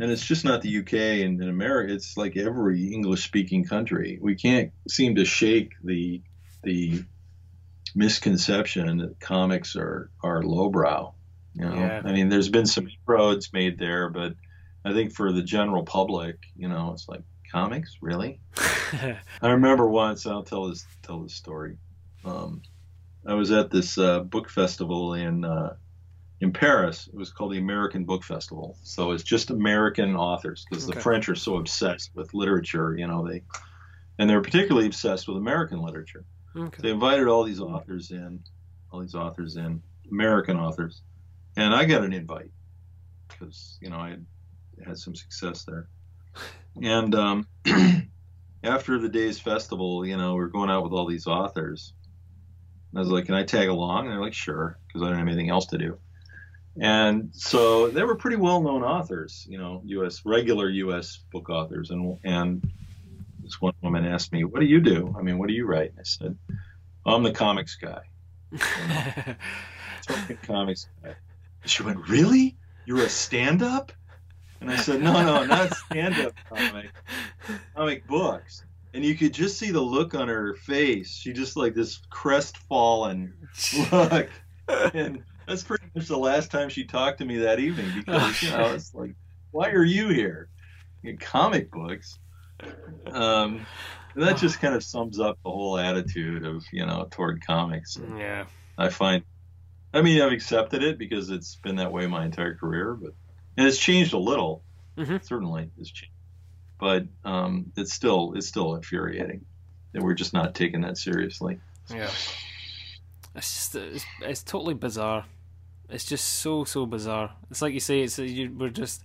and it's just not the UK and in America. It's like every English-speaking country. We can't seem to shake the misconception that comics are lowbrow. You know? Yeah. I mean, there's been some inroads made there, but I think for the general public, you know, it's like, comics, really? I remember once, I'll tell this story. I was at this book festival in Paris. It was called the American Book Festival. So it's just American authors, because the French are so obsessed with literature, you know, and they're particularly obsessed with American literature. Okay. They invited all these authors in, American authors. And I got an invite because, you know, I had some success there. And after the day's festival, you know, we were going out with all these authors. And I was like, can I tag along? And they're like, sure, because I didn't have anything else to do. And so they were pretty well-known authors, you know, regular U.S. book authors. And this one woman asked me, what do you do? I mean, what do you write? And I said, I'm the comics guy. I'm the comics guy. She went, really? You're a stand-up? And I said, no, not stand-up comic. Comic books. And you could just see the look on her face. She just like this crestfallen look. And that's pretty much the last time she talked to me that evening, because, you know, it's like, why are you here? In comic books. And that just kind of sums up the whole attitude of, you know, toward comics. And yeah. I've accepted it because it's been that way my entire career, and it's changed a little. Mm-hmm. Certainly it's changed. But it's still infuriating that we're just not taking that seriously. Yeah. It's just it's totally bizarre. It's just so bizarre. It's like you say, we're just,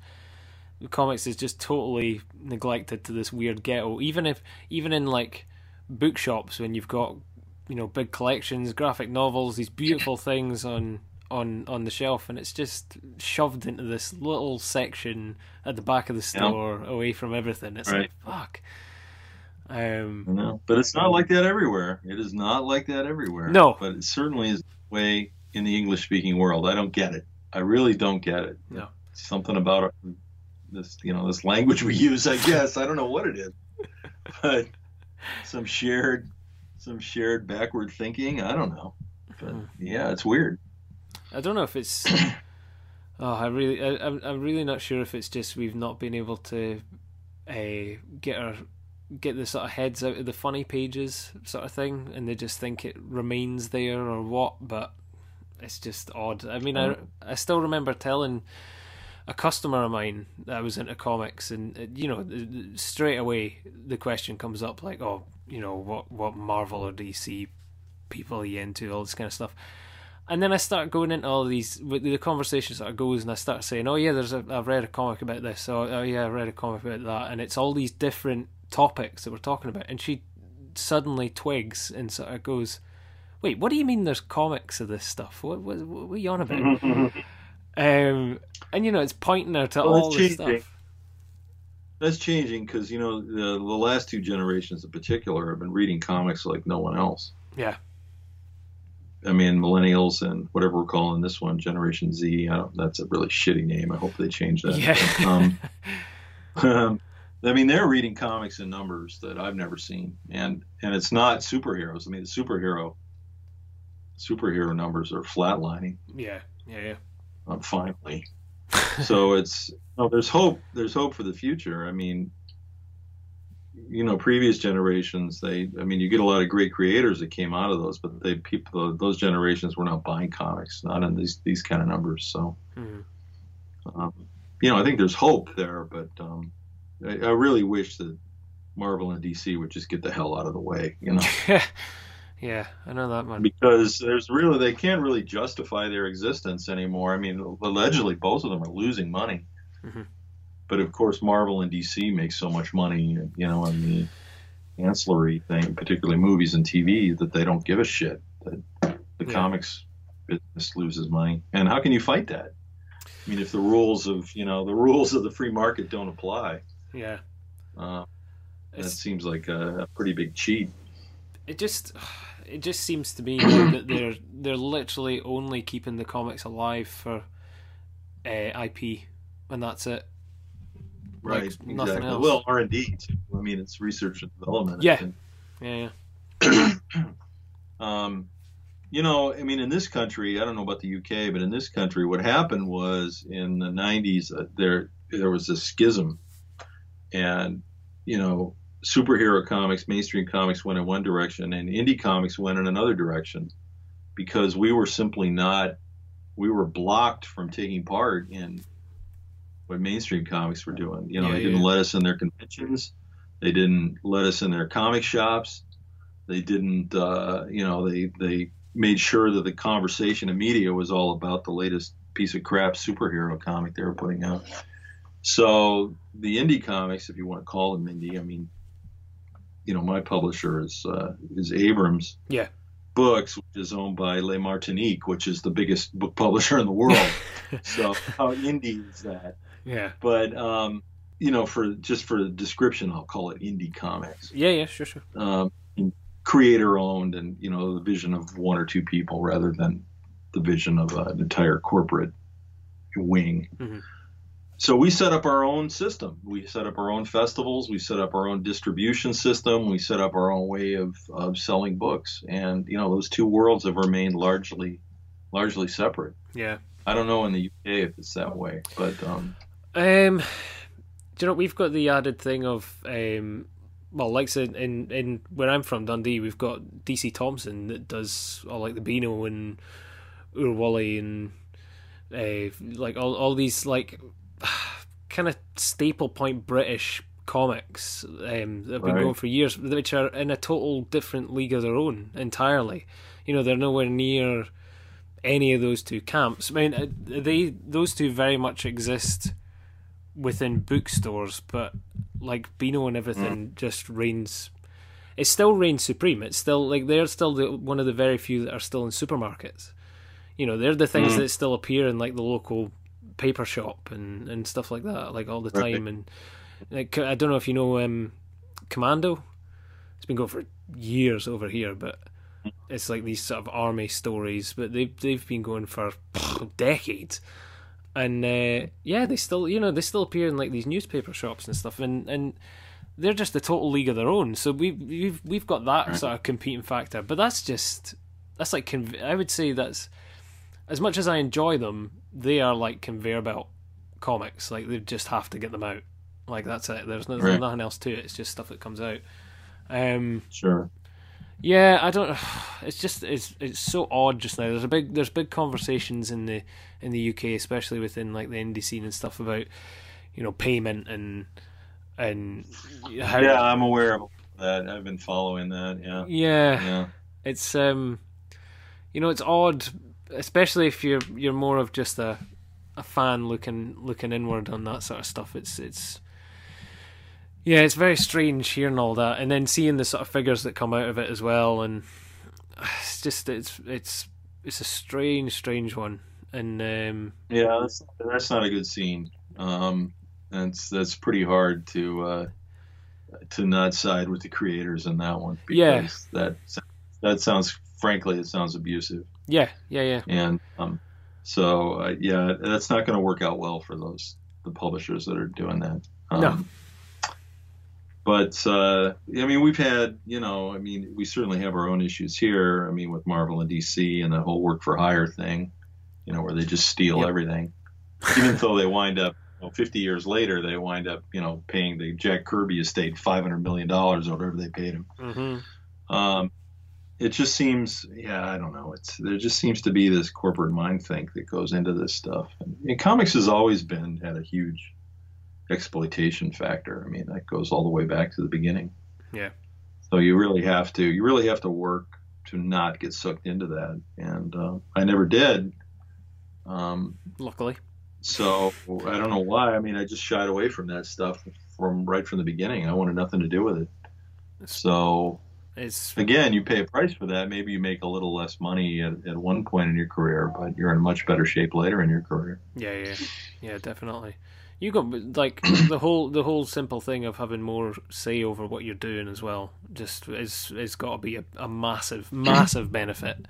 comics is just totally neglected to this weird ghetto. Even in like bookshops, when you've got, you know, big collections, graphic novels, these beautiful things on the shelf, and it's just shoved into this little section at the back of the store, away from everything. It's right. Like, fuck. No, but it's not like that everywhere. It is not like that everywhere. No, but it certainly is the way in the English-speaking world. I don't get it. I really don't get it. No, it's something about it. This, you know, this language we use, I guess. I don't know what it is, but some shared backward thinking. I don't know, but yeah, it's weird. I don't know if it's. I'm really not sure if it's just we've not been able to, get the sort of heads out of the funny pages sort of thing, and they just think it remains there or what. But it's just odd. I mean, I still remember telling a customer of mine that I was into comics, and, you know, straight away the question comes up like, oh, you know, what Marvel or DC people are you into, all this kind of stuff. And then I start going into all these, the conversation sort of goes, and I start saying, oh yeah, I've read a comic about this, oh yeah, I read a comic about that, and it's all these different topics that we're talking about, and she suddenly twigs and sort of goes, wait, what do you mean there's comics of this stuff? What are you on about? And, you know, it's pointing her to all this stuff. That's changing because, you know, the last two generations in particular have been reading comics like no one else. Yeah. I mean, millennials and whatever we're calling this one, Generation Z. That's a really shitty name. I hope they change that. Yeah. I mean, they're reading comics in numbers that I've never seen. And it's not superheroes. I mean, the superhero numbers are flatlining. Yeah, yeah, yeah. Finally. So it's, no, there's hope. There's hope for the future. I mean, you know, previous generations, you get a lot of great creators that came out of those, but those generations were not buying comics, not in these kind of numbers. So, you know, I think there's hope there, but I really wish that Marvel and DC would just get the hell out of the way, you know. Yeah, I know that one. Because there's really, they can't really justify their existence anymore. I mean, allegedly, both of them are losing money. Mm-hmm. But of course, Marvel and DC make so much money, you know, on the ancillary thing, particularly movies and TV, that they don't give a shit. The comics business loses money, and how can you fight that? I mean, if the rules of, you know, the rules of the free market don't apply, yeah, that seems like a pretty big cheat. It just seems to me that they're literally only keeping the comics alive for IP, and that's it. Right, like, exactly. Nothing else. Well, R&D too. I mean, it's research and development. Yeah, yeah. You know, I mean, in this country, I don't know about the UK, but in this country, what happened was in the '90s, there was a schism, and you know, superhero comics, mainstream comics went in one direction, and indie comics went in another direction, because we were simply not, we were blocked from taking part in what mainstream comics were doing. You know, they didn't let us in their conventions, they didn't let us in their comic shops, they didn't, you know, they made sure that the conversation in media was all about the latest piece of crap superhero comic they were putting out. So the indie comics, if you want to call them indie, I mean, you know, my publisher is Abrams Books, which is owned by Le Martinique, which is the biggest book publisher in the world. So how indie is that? Yeah. But, you know, for the description, I'll call it indie comics. Yeah, sure. Creator owned, and, you know, the vision of one or two people rather than the vision of an entire corporate wing. Mm-hmm. So we set up our own system. We set up our own festivals. We set up our own distribution system. We set up our own way of selling books. And, you know, those two worlds have remained largely separate. Yeah. I don't know in the UK if it's that way, but... do you know, we've got the added thing of... well, like I said, in where I'm from, Dundee, we've got DC Thompson that does all like the Beano and Urwally and like all these like kind of staple point British comics that have been going for years, which are in a total different league of their own entirely. You know, they're nowhere near any of those two camps. I mean, those two very much exist within bookstores, but like Beano and everything just reigns. It still reigns supreme. It's still like they're still one of the very few that are still in supermarkets. You know, they're the things that still appear in like the local paper shop and stuff like that, like all the time. And like, I don't know if you know Commando. It's been going for years over here, but it's like these sort of army stories. But they've been going for decades. And they still, you know, they still appear in like these newspaper shops and stuff, and they're just a total league of their own. So we've got that sort of competing factor, but I would say that's, as much as I enjoy them, they are like conveyor belt comics. Like they just have to get them out. Like that's it. There's nothing else to it. It's just stuff that comes out. Sure. Yeah, I don't. It's just it's so odd just now. There's big conversations in the UK, especially within like the indie scene and stuff about, you know, payment and how. Yeah, I'm aware of that. I've been following that. Yeah. Yeah. It's you know, it's odd, especially if you're more of just a fan looking inward on that sort of stuff. It's. Yeah, it's very strange hearing all that, and then seeing the sort of figures that come out of it as well, and it's just it's a strange one. And yeah, that's not a good scene. That's pretty hard to not side with the creators in that one. Because that sounds, frankly, it sounds abusive. Yeah. And that's not going to work out well for the publishers that are doing that. No. But, I mean, we've had, you know, I mean, we certainly have our own issues here. I mean, with Marvel and DC and the whole work for hire thing, you know, where they just steal everything. Even though they wind up, you know, 50 years later, they wind up, you know, paying the Jack Kirby estate $500 million or whatever they paid him. Mm-hmm. It just seems, yeah, I don't know. There just seems to be this corporate mind think that goes into this stuff. And comics has always had a huge exploitation factor. I mean, that goes all the way back to the beginning. Yeah. So you really have to work to not get sucked into that. And I never did. Luckily. So I don't know why. I mean, I just shied away from that stuff right from the beginning. I wanted nothing to do with it. So. Again, you pay a price for that. Maybe you make a little less money at one point in your career, but you're in much better shape later in your career. Yeah, definitely. You got like the whole simple thing of having more say over what you're doing as well. Just it's got to be a massive benefit.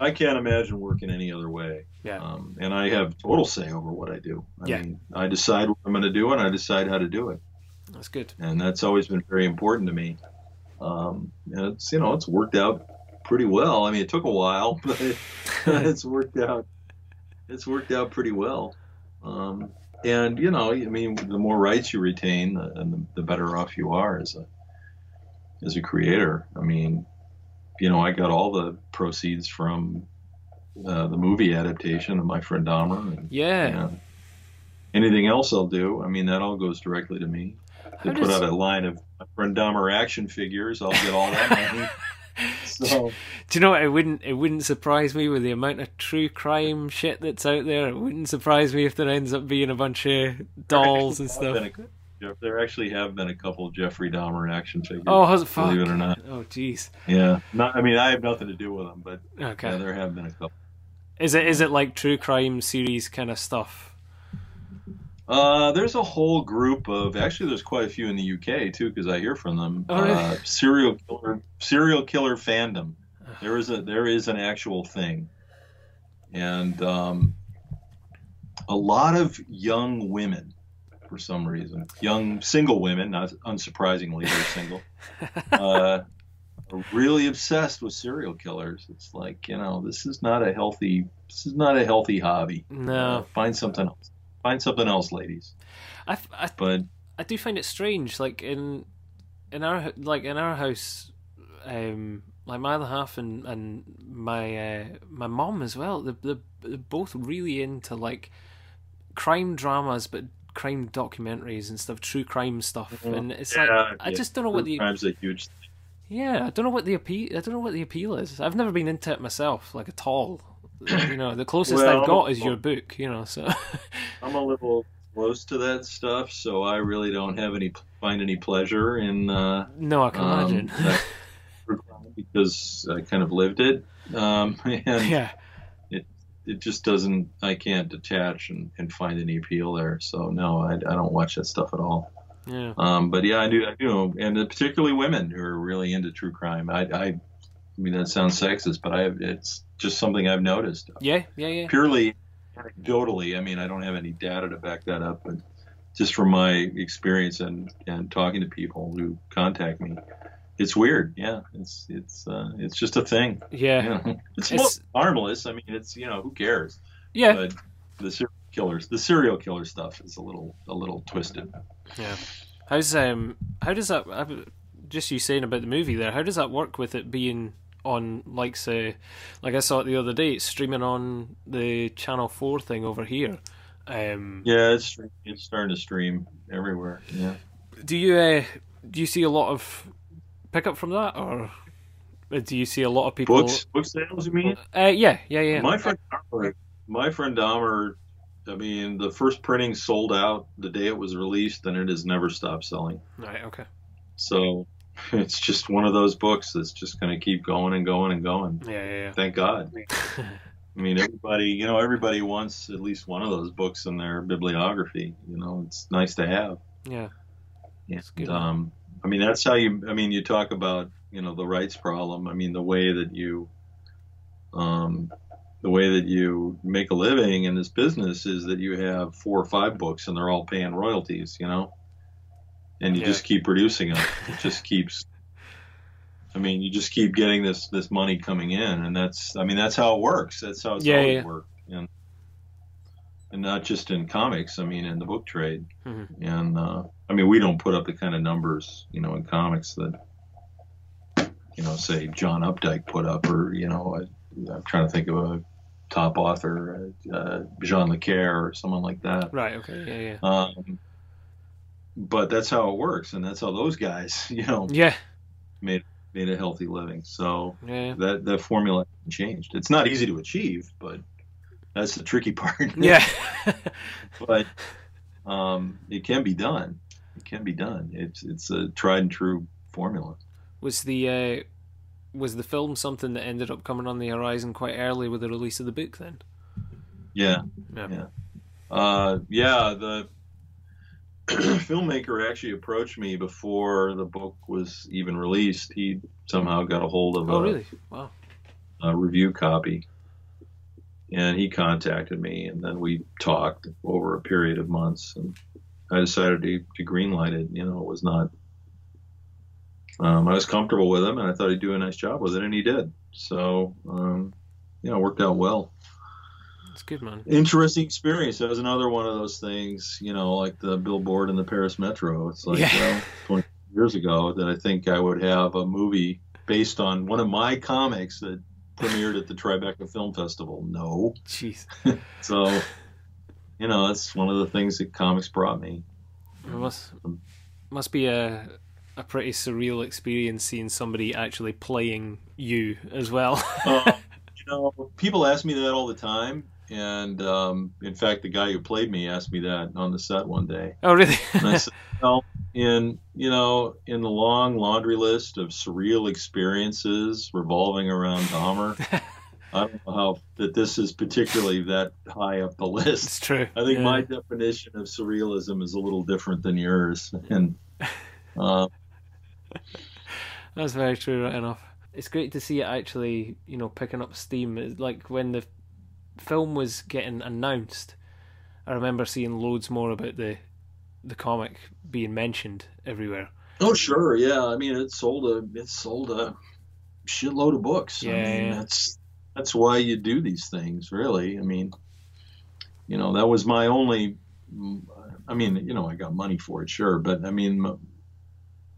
I can't imagine working any other way. Yeah. And I have total say over what I do. I mean, I decide what I'm going to do and I decide how to do it. That's good. And that's always been very important to me. And it's worked out pretty well. I mean, it took a while, but it's worked out pretty well. And I mean, the more rights you retain, the better off you are as a creator. I mean, I got all the proceeds from, the movie adaptation of My Friend Dahmer. And anything else I'll do. I mean, that all goes directly to me. They put out a line of My Friend Dahmer action figures. I'll get all that money. So, do you know what? It wouldn't surprise me with the amount of true crime shit that's out there. It wouldn't surprise me if there ends up being a bunch of dolls and stuff. There actually have been a couple of Jeffrey Dahmer action figures. Oh, believe it or not. Oh, jeez. Yeah. I have nothing to do with them, but okay. Yeah, there have been a couple. Is it like true crime series kind of stuff? There's a whole group of, actually there's quite a few in the UK too, because I hear from them. Oh, really? Serial killer fandom. There is an actual thing, and a lot of young women, for some reason, young single women, not unsurprisingly, they're single, are really obsessed with serial killers. It's like, this is not a healthy hobby. No, find something else. Find something else, ladies. I do find it strange. Like in our house, like my other half and my my mom as well. They're both really into like crime dramas, but crime documentaries and stuff, true crime stuff. And it's I just don't know what the crime's a huge thing. Yeah, I don't know what the appeal is. I've never been into it myself, like at all. The closest I've got is your book, so I'm a little close to that stuff, so I really don't have any pleasure in no, I can imagine because I kind of lived it, and it just doesn't, I can't detach and find any appeal there, so no, I don't watch that stuff at all. Yeah. But yeah, I do, and particularly women who are really into true crime. I mean, that sounds sexist, but it's just something I've noticed. Yeah. Purely anecdotally. I mean, I don't have any data to back that up, but just from my experience and talking to people who contact me, it's weird. Yeah, it's just a thing. Yeah, it's harmless. I mean, it's who cares? Yeah. But the serial killer stuff is a little twisted. Yeah. How does that? Just you saying about the movie there. How does that work with it being on, like, say, like I saw it the other day, it's streaming on the Channel 4 thing over here. It's starting to stream everywhere. Yeah. Do you see a lot of pickup from that, or do you see a lot of people book sales? You mean? Yeah. My Friend Dahmer. I mean, the first printing sold out the day it was released, and it has never stopped selling. Right. Okay. So. It's just one of those books that's just going to keep going and going and going. Yeah. Thank God. I mean, everybody wants at least one of those books in their bibliography. It's nice to have. Yeah. It's good. I mean, that's how you talk about, the rights problem. I mean, the way that you make a living in this business is that you have 4 or 5 books and they're all paying royalties, And you just keep producing them. It just keeps. I mean, you just keep getting this money coming in, and that's how it works. That's how it's always worked, and not just in comics. I mean, in the book trade, mm-hmm. And I mean, we don't put up the kind of numbers, in comics that say John Updike put up, or, I'm trying to think of a top author, Jean Le Carre or someone like that. Right. Okay. Yeah. But that's how it works. And that's how those guys, made a healthy living. So that formula changed. It's not easy to achieve, but that's the tricky part. Yeah. But it can be done. It can be done. It's a tried and true formula. Was the film something that ended up coming on the horizon quite early with the release of the book then? Yeah. The filmmaker actually approached me before the book was even released. He somehow got a hold of a review copy, and he contacted me, and then we talked over a period of months, and I decided to greenlight it. It was not. I was comfortable with him, and I thought he'd do a nice job with it, and he did. So, it worked out well. That's good, man. Interesting experience. That was another one of those things, like the billboard in the Paris Metro. It's 20 years ago that I think I would have a movie based on one of my comics that premiered at the Tribeca Film Festival. No. Jeez. So, that's one of the things that comics brought me. It must be a pretty surreal experience seeing somebody actually playing you as well. People ask me that all the time, and in fact, the guy who played me asked me that on the set one day. Oh, really? And I said, in the long laundry list of surreal experiences revolving around Dahmer, I don't know how that this is particularly that high up the list. It's true. I think my definition of surrealism is a little different than yours, and. That's very true, right enough. It's great to see it actually, picking up steam. It's like when the film was getting announced, I remember seeing loads more about the comic being mentioned everywhere. Oh sure, yeah. I mean, it sold a shitload of books. Yeah, I mean, that's why you do these things, really. I mean, that was my only. I mean, I got money for it, sure, but I mean.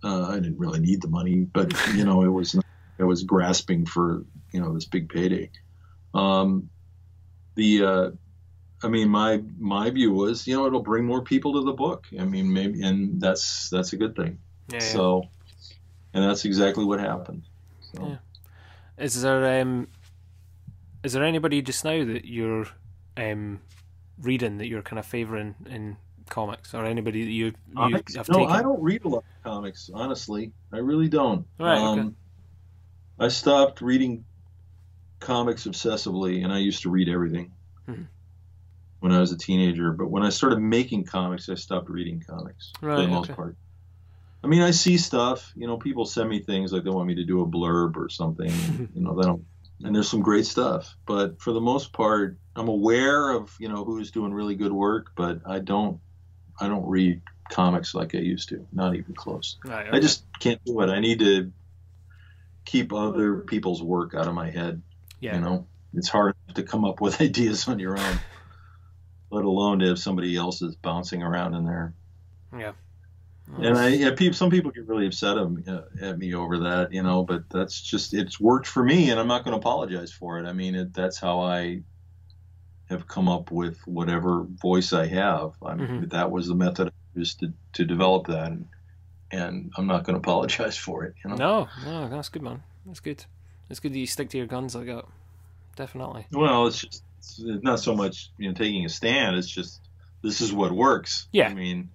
I didn't really need the money, but it was grasping for this big payday. My view was it'll bring more people to the book. I mean, maybe, and that's a good thing. Yeah, so, and that's exactly what happened. So. Yeah. Is there anybody just now that you're reading that you're kind of favouring in? Comics or anybody that you have taken? No, I don't read a lot of comics, honestly. I really don't. Right, okay. I stopped reading comics obsessively, and I used to read everything when I was a teenager. But when I started making comics, I stopped reading comics for the most part. I mean, I see stuff. People send me things like they want me to do a blurb or something. They don't. And there's some great stuff, but for the most part, I'm aware of who's doing really good work, but I don't read comics like I used to, not even close. Right, okay. I just can't do it. I need to keep other people's work out of my head. Yeah. It's hard to come up with ideas on your own, let alone to have somebody else's bouncing around in there. Yeah. And some people get really upset at me over that, but that's just, it's worked for me, and I'm not going to apologize for it. I mean, that's how I have come up with whatever voice I have. I mean, that was the method I used to develop that, and I'm not going to apologize for it. No, that's good, man. That's good. It's good that you stick to your guns like that. Definitely. Well, it's just, it's not so much, taking a stand. It's just, this is what works. Yeah. I mean...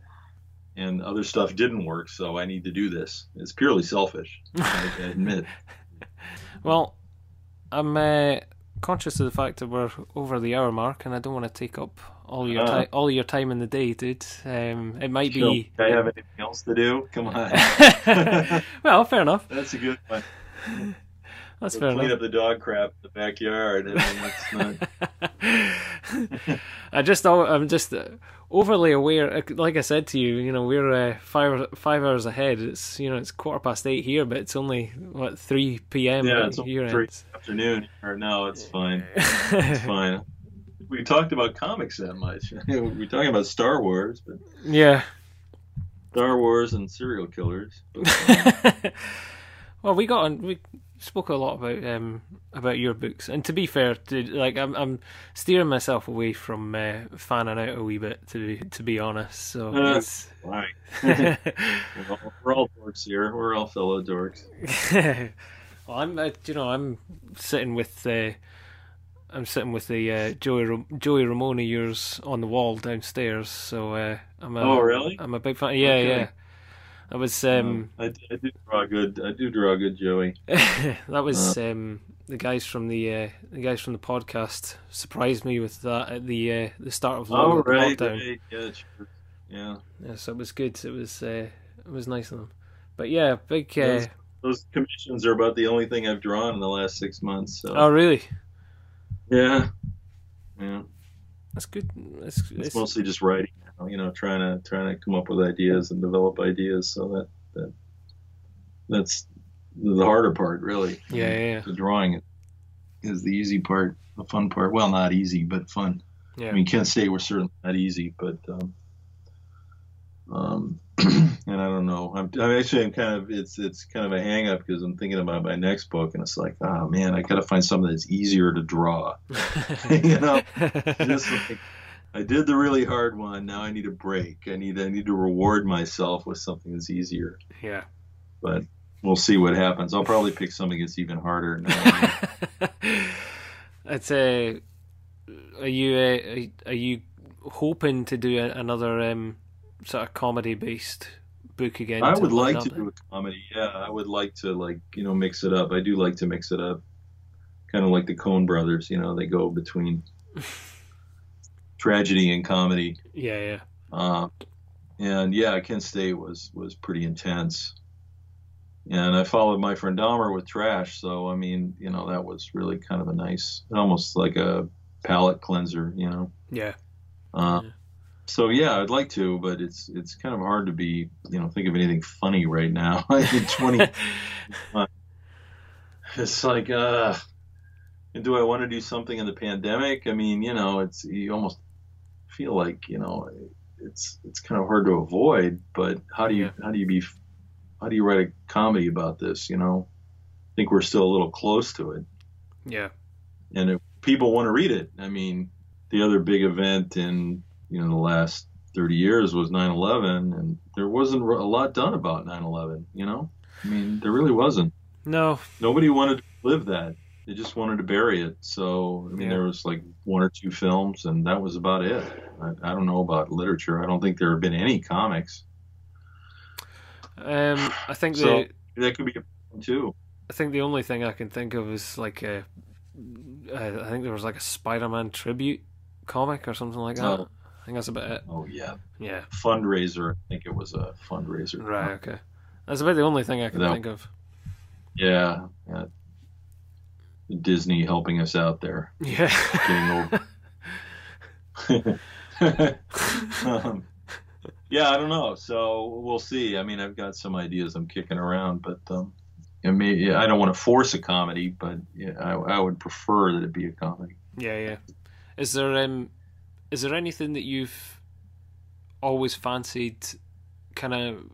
and other stuff didn't work, so I need to do this. It's purely selfish, I admit. Well, I'm conscious of the fact that we're over the hour mark, and I don't want to take up all your time in the day, dude. It might be. Do I have anything else to do? Come on. Well, fair enough. That's a good one. That's fair enough. Clean up the dog crap in the backyard. I'm just overly aware. Like I said to you, we're 5 hours ahead. It's it's 8:15 here, but it's only 3 p.m. Yeah, it's only 3 p.m. Or no, it's fine. It's fine. We talked about comics that much. We're talking about Star Wars, but Star Wars and serial killers. But, Well, we spoke a lot about your books, and to be fair, dude, like I'm steering myself away from fanning out a wee bit, to be honest. So that's why we're all dorks here. We're all fellow dorks. Well, I'm sitting with the Joey Ramone yours on the wall downstairs. So oh really? I'm a big fan. Yeah, okay. Yeah. That was I do draw good Joey. That was the guys from the podcast surprised me with that at the start of lockdown. Oh right, yeah, sure. Yeah. So it was good. It was nice of them. But yeah, big. Those commissions are about the only thing I've drawn in the last 6 months. So. Oh really? Yeah. That's good. It's mostly just writing now, trying to come up with ideas and develop ideas. So that's the harder part, really. Yeah. The drawing it is the easy part, the fun part. Well, not easy, but fun. Yeah. I mean, Kent State was certainly not easy, but and I don't know. I'm kind of it's kind of a hang up because I'm thinking about my next book, and it's like, oh man, I gotta find something that's easier to draw. Just like, I did the really hard one. Now I need a break. I need to reward myself with something that's easier. Yeah. But we'll see what happens. I'll probably pick something that's even harder now. That's are you hoping to do another sort of comedy based book again? I would like to do a comedy. Yeah, I would like to mix it up. I do like to mix it up, kind of like the Coen brothers. They go between tragedy and comedy. Yeah. Kent State was pretty intense, and I followed My Friend Dahmer with Trash. So I mean, that was really kind of a nice, almost like a palate cleanser. Yeah. So yeah, I'd like to, but it's kind of hard to be, think of anything funny right now. In 20, it's like, do I want to do something in the pandemic? I mean, it's, you almost feel like, it's kind of hard to avoid, but how do you write a comedy about this? I think we're still a little close to it. Yeah. And if people want to read it. I mean, the other big event in, the last 30 years was 9/11, and there wasn't a lot done about 9/11, I mean, there really wasn't. No. Nobody wanted to live that. They just wanted to bury it. So, I mean, there was like one or two films, and that was about it. I don't know about literature. I don't think there have been any comics. I think so, that could be a problem too. I think the only thing I can think of is like I think there was like a Spider-Man tribute comic or something like that. Oh. I think that's about it. Oh yeah. Fundraiser. I think it was a fundraiser. Right. Okay. That's about the only thing I can think of. Yeah. Disney helping us out there. Yeah. Getting old. I don't know. So we'll see. I mean, I've got some ideas I'm kicking around, but I don't want to force a comedy, but I would prefer that it be a comedy. Yeah. Is there anything that you've always fancied kind of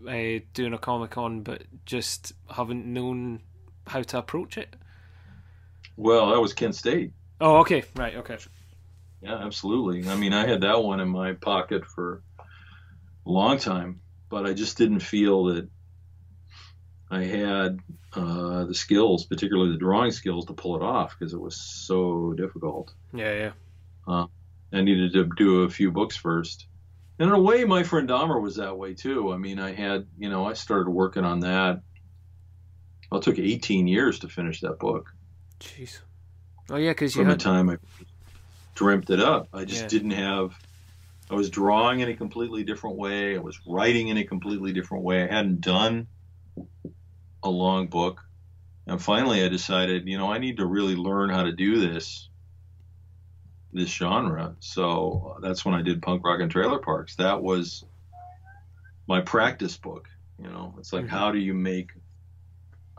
doing a comic on, but just haven't known how to approach it? Well, that was Kent State. Oh, okay. Right, okay. Yeah, absolutely. I mean, I had that one in my pocket for a long time, but I just didn't feel that I had the skills, particularly the drawing skills, to pull it off because it was so difficult. Yeah. I needed to do a few books first. And in a way, My Friend Dahmer was that way too. I mean, I had, I started working on that. Well, it took 18 years to finish that book. Jeez. Oh, yeah, because from the time I dreamt it up. I just didn't have, I was drawing in a completely different way. I was writing in a completely different way. I hadn't done a long book. And finally I decided, I need to really learn how to do this genre. So that's when I did Punk Rock and Trailer Parks. That was my practice book. It's like, how do you make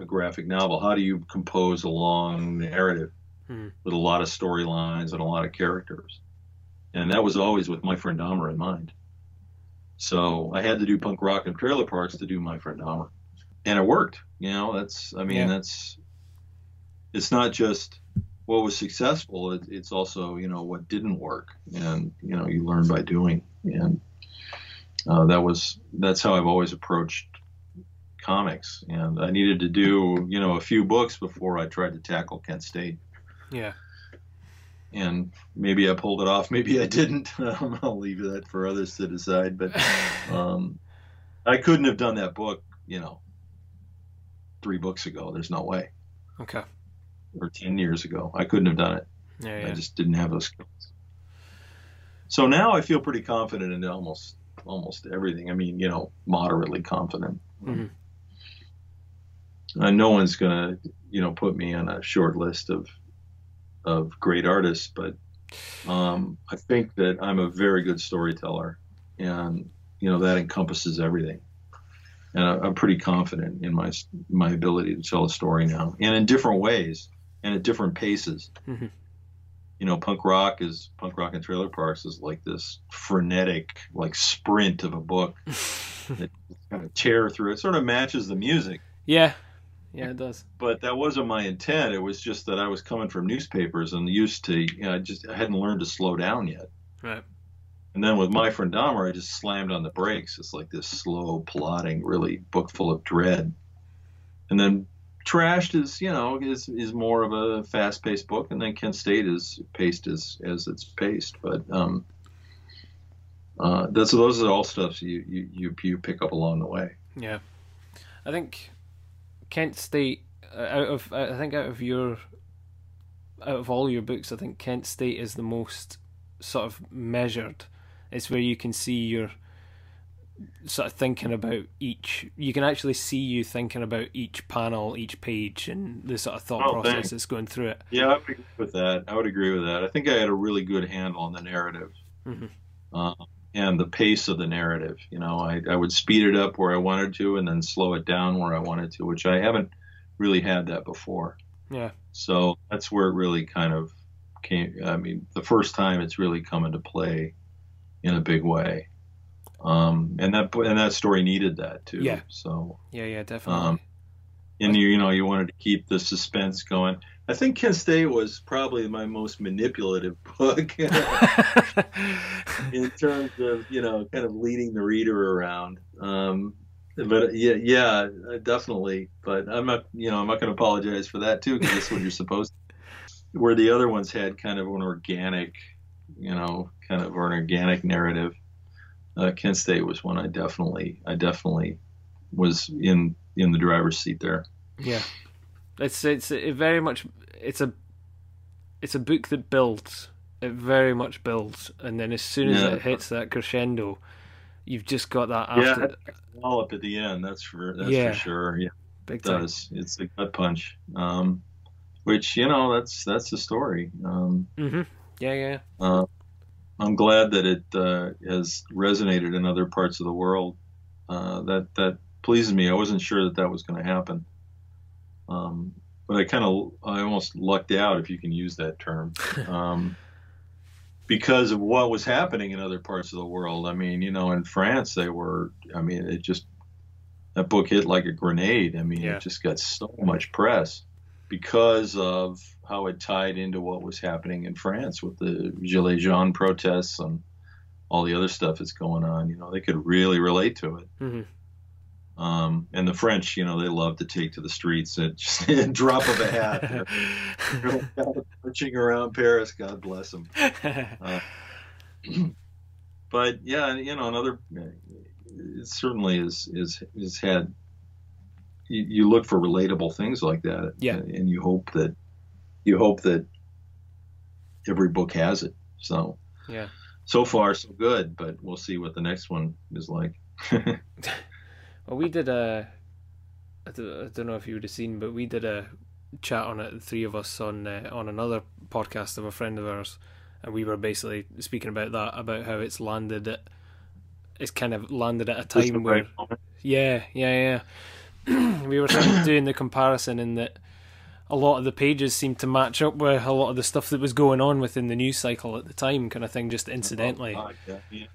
a graphic novel? How do you compose a long narrative with a lot of storylines and a lot of characters? And that was always with My Friend Dahmer in mind. So I had to do Punk Rock and Trailer Parks to do My Friend Dahmer. and it worked. You know, that's, I mean, yeah. that's, it's not just what was successful. It's also, you know, what didn't work, and, you know, you learn by doing. And that's how I've always approached comics. And I needed to do, you know, a few books before I tried to tackle Kent State. Yeah. And maybe I pulled it off. Maybe I didn't. I'll leave that for others to decide. But I couldn't have done that book, you know, 3 books ago. There's no way. Okay. Or 10 years ago. I couldn't have done it. Yeah, yeah. I just didn't have those skills. So now I feel pretty confident in almost everything. I mean, you know, moderately confident. Mm-hmm. No one's going to, you know, put me on a short list of great artists, but I think that I'm a very good storyteller, and, you know, that encompasses everything. And I'm pretty confident in my ability to tell a story now, and in different ways and at different paces. Mm-hmm. You know, Punk Rock and Trailer Parks is like this frenetic, like, sprint of a book that kind of tear through. It sort of matches the music. Yeah. Yeah, it does. But that wasn't my intent. It was just that I was coming from newspapers and used to, you know, I hadn't learned to slow down yet. Right. And then with My Friend Dahmer, I just slammed on the brakes. It's like this slow, plodding, really book full of dread. And then Trashed is, you know, is more of a fast-paced book. And then Kent State is paced as it's paced. But those are all stuff you pick up along the way. Yeah. I think Kent State, out of all your books, I think Kent State is the most sort of measured. It's where you can see you're sort of thinking about each. You can actually see you thinking about each panel, each page, and the sort of thought process that's going through it. Yeah, I would agree with that. I think I had a really good handle on the narrative, mm-hmm. And the pace of the narrative. You know, I would speed it up where I wanted to and then slow it down where I wanted to, which I haven't really had that before. Yeah. So that's where it really kind of came. I mean, the first time it's really come into play in a big way. And that story needed that too. Yeah. So. Yeah, yeah, definitely. And you know, you wanted to keep the suspense going. I think Kent State was probably my most manipulative book in terms of, you know, kind of leading the reader around. But yeah, definitely. But I'm not going to apologize for that too, because that's what you're supposed to. Where the other ones had kind of an organic, you know, kind of an organic narrative. Kent State was one I definitely was in the driver's seat there. Yeah. It's a book that builds. It very much builds, and then as soon as it hits that crescendo, you've just got that after. Yeah, all up at the end. That's for sure. Yeah, big time. It's a gut punch. Which, you know, that's the story. Mm-hmm. Yeah, yeah. I'm glad that it has resonated in other parts of the world. That pleases me. I wasn't sure that was going to happen. But I almost lucked out, if you can use that term, because of what was happening in other parts of the world. I mean, you know, in France, that book hit like a grenade. I mean, It just got so much press because of how it tied into what was happening in France with the Gilets Jaunes protests and all the other stuff that's going on. You know, they could really relate to it. Mm-hmm. And the French, you know, they love to take to the streets at just a drop of a hat. They're marching around Paris, God bless them. But yeah, you know, it certainly is had. You look for relatable things like that, yeah, and you hope that every book has it. So yeah, so far so good, but we'll see what the next one is like. Well, we did I don't know if you would have seen, but we did a chat on it, the three of us, on another podcast of a friend of ours, and we were basically speaking about that, about how it's landed at, it's kind of landed at a time where, yeah, yeah, yeah. We were doing the comparison in that a a lot of the pages seemed to match up with a lot of the stuff that was going on within the news cycle at the time, kind of thing, just incidentally. I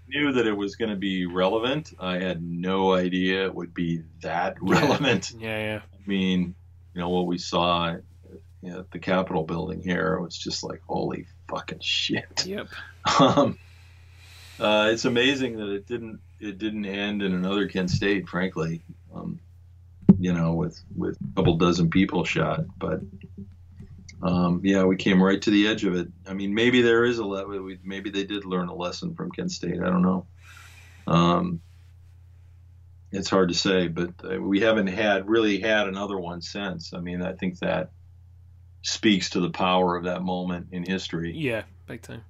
knew that it was going to be relevant. I had no idea it would be that relevant. Yeah. I mean, you know, what we saw at the Capitol building here, it was just like, holy fucking shit. Yep. It's amazing that it didn't end in another Kent State, frankly, you know, with a couple dozen people shot. But, yeah, we came right to the edge of it. I mean, maybe there is maybe they did learn a lesson from Kent State. I don't know. It's hard to say, but we haven't really had another one since. I mean, I think that speaks to the power of that moment in history. Yeah, big time.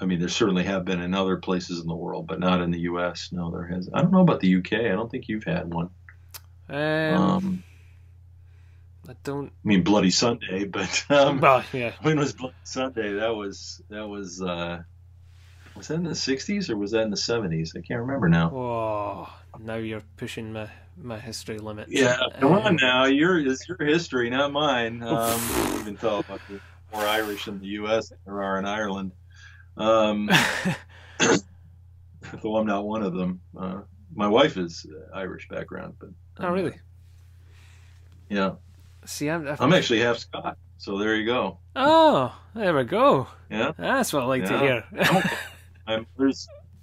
I mean, there certainly have been in other places in the world, but not in the U.S. No, there has. I don't know about the UK. I don't think you've had one. I don't. I mean, Bloody Sunday, but well, yeah. When was Bloody Sunday? Was that in the 60s or was that in the 70s? I can't remember now. Oh, now you're pushing my history limit. Yeah, come on now. It's your history, not mine. I don't even tell about the more Irish in the U.S. than there are in Ireland. Though I'm not one of them. My wife is Irish background, but oh really? Yeah. See, I'm actually half Scot, so there you go. Oh, there we go. Yeah, that's what I like to hear. My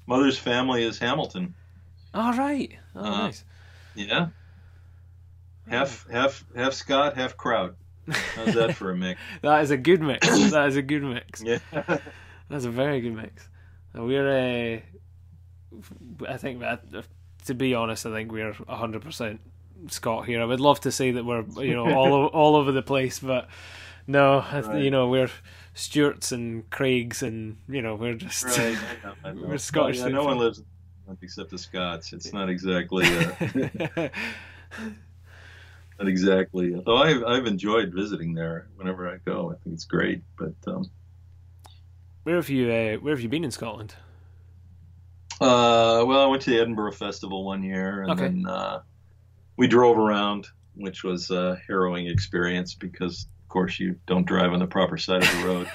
mother's family is Hamilton. All right. Oh, nice. Yeah. Half Scot, half crowd. How's that for a mix? That is a good mix. That is a good mix. Yeah. That's a very good mix. We're, I think, that, to be honest, I think we're 100% Scot here. I would love to say that we're, you know, all over the place, but no, right. You know, we're Stewarts and Craigs, and you know, we're just right. I know. We're Scottish. Yeah, no one lives in Scotland except the Scots. It's not exactly. Not exactly. Although I've enjoyed visiting there whenever I go. I think it's great, but. Where have you been in Scotland? Well, I went to the Edinburgh Festival one year, and then we drove around, which was a harrowing experience because, of course, you don't drive on the proper side of the road.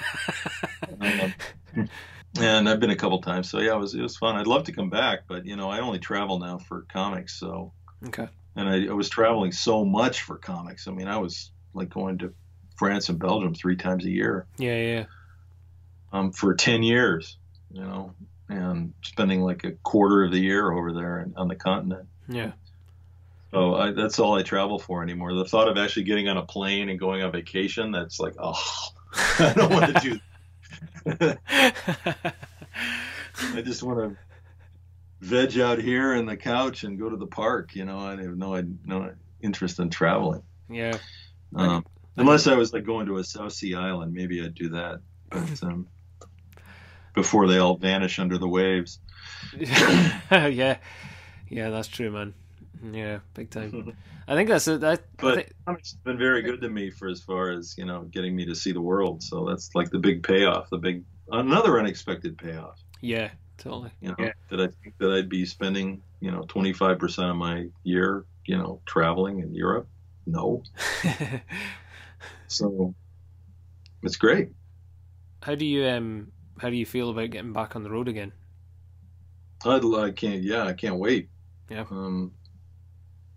And I've been a couple times, so yeah, it was fun. I'd love to come back, but you know, I only travel now for comics, so okay. And I was traveling so much for comics. I mean, I was like going to France and Belgium 3 times a year. Yeah. For 10 years, you know, and spending like a quarter of the year over there on the continent. Yeah. So that's all I travel for anymore. The thought of actually getting on a plane and going on vacation, that's like, oh, I don't want to do that. I just want to veg out here on the couch and go to the park. You know, I have no interest in traveling. Yeah. Unless I was like going to a South Sea island, maybe I'd do that. But, before they all vanish under the waves. yeah, that's true, man. Yeah, big time. I think that's it. But it's been very good to me for as far as, you know, getting me to see the world. So that's like the big payoff, another unexpected payoff. Yeah, totally. You know, that I think that I'd be spending, you know, 25% of my year, you know, traveling in Europe. No. So it's great. How do you feel about getting back on the road again? I can't wait. Yeah.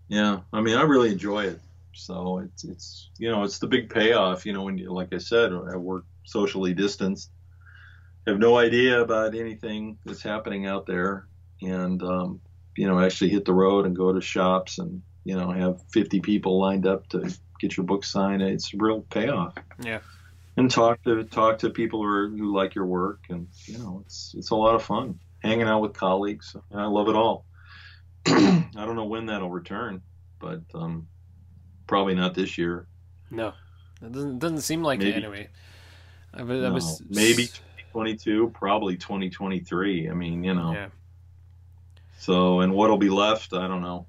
Yeah. I mean, I really enjoy it. So it's you know, it's the big payoff. You know, when you, like I said, I work socially distanced, have no idea about anything that's happening out there, and you know, actually hit the road and go to shops and you know, have 50 people lined up to get your book signed. It's a real payoff. Yeah. And talk to people who like your work, and you know, it's a lot of fun hanging out with colleagues. I love it all. I don't know when that'll return, but probably not this year. No, it doesn't seem like maybe, it anyway. I was maybe 2022, probably 2023. I mean, you know. Yeah. So, and what'll be left? I don't know.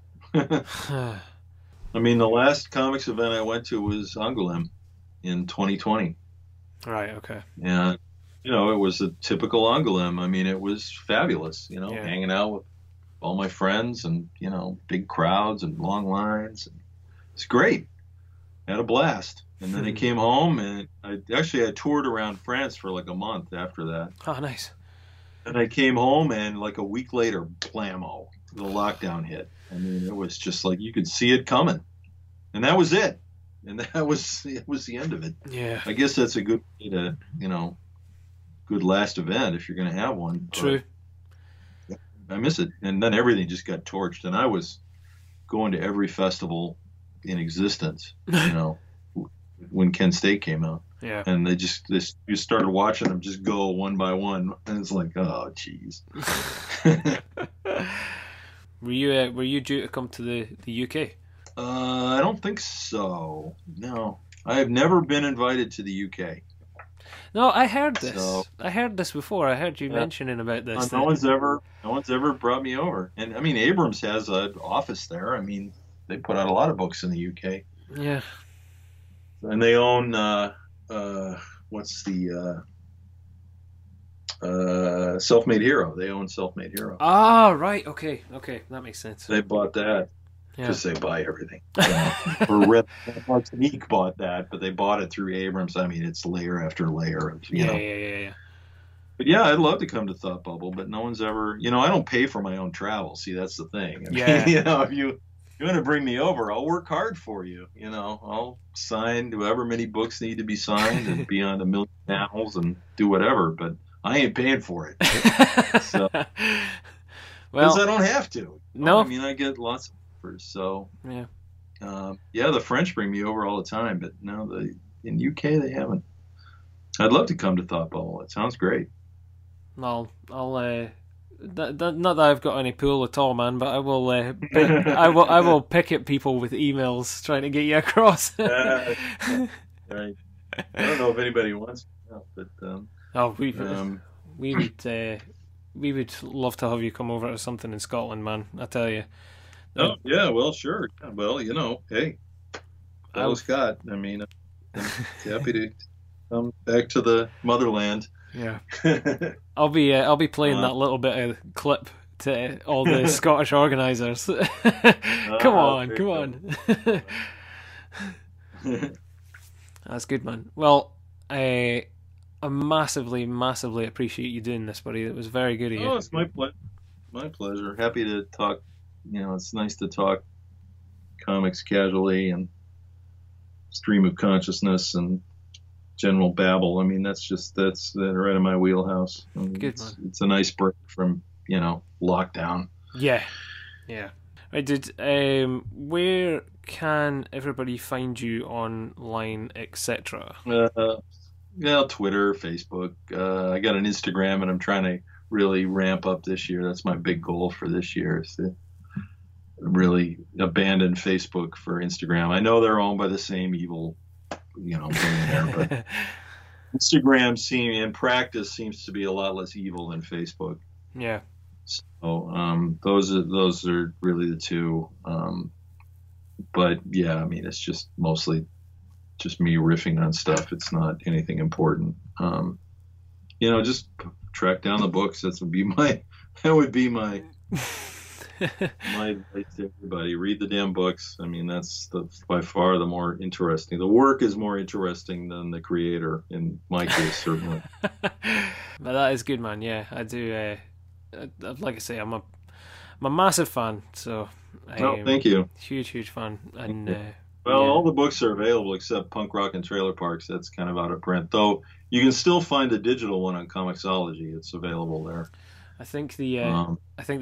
I mean, the last comics event I went to was Angoulême in 2020. Right, okay. And, you know, it was a typical Angoulême. I mean, it was fabulous, you know, hanging out with all my friends and, you know, big crowds and long lines. It's great. had a blast. And then I came home, and I toured around France for like a month after that. Oh, nice. And I came home, and like a week later, blammo, the lockdown hit. I mean, it was just like you could see it coming. And that was it. And that was the end of it. Yeah. I guess that's a good way to, good last event if you're going to have one. True. But I miss it. And then everything just got torched. And I was going to every festival in existence, when Kent State came out. Yeah. And you started watching them just go one by one. And it's like, oh, geez. Were you due to come to the UK? I don't think so. No, I have never been invited to the UK. No, I heard this. So, I heard this before. I heard you mentioning about this. No one's ever brought me over. And I mean, Abrams has an office there. I mean, they put out a lot of books in the UK. Yeah. And they own Self-Made Hero. They own Self-Made Hero. Ah, right. Okay, that makes sense. They bought that. Because they buy everything. Martinique bought that, but they bought it through Abrams. I mean, it's layer after layer of, Yeah. But yeah, I'd love to come to Thought Bubble, but no one's ever, I don't pay for my own travel. See, that's the thing. I mean, if you want to bring me over, I'll work hard for you. I'll sign however many books need to be signed and be on $1,000,000 and do whatever, but I ain't paying for it. Right? So, because I don't have to. No. I mean, I get lots of. So the French bring me over all the time, but now in UK they haven't. I'd love to come to Thought Bubble. It sounds great. Not that I've got any pull at all, man, but I will. I will pick at people with emails trying to get you across. Right. I don't know if anybody wants me, but we would love to have you come over to something in Scotland, man. I tell you. Oh yeah, well sure. Well, hey, Scott. I mean, I'm happy to come back to the motherland. Yeah, I'll be playing that little bit of clip to all the Scottish organisers. Come on. That's good, man. Well, I massively appreciate you doing this, buddy. It was very good of you. Oh, it's my pleasure. My pleasure. Happy to talk. It's nice to talk comics casually and stream of consciousness and general babble. I mean, that's right in my wheelhouse. I mean, good, it's a nice break from, lockdown. Yeah. Yeah. I did. Where can everybody find you online, etc.? Twitter, Facebook. I got an Instagram and I'm trying to really ramp up this year. That's my big goal for this year is to really abandon Facebook for Instagram. I know they're owned by the same evil, billionaire, but Instagram in practice seems to be a lot less evil than Facebook. Yeah. So those are really the two. But yeah, I mean, it's just mostly just me riffing on stuff. It's not anything important. Just track down the books. That would be my my advice to everybody, read the damn books. I mean, that's by far the more interesting. The work is more interesting than the creator, in my case, certainly. But that is good, man. Yeah, I do. Like I say, I'm a massive fan. So, thank you. Huge fan. And all the books are available except Punk Rock and Trailer Parks. That's kind of out of print, though. You can still find the digital one on ComiXology. It's available there. I think the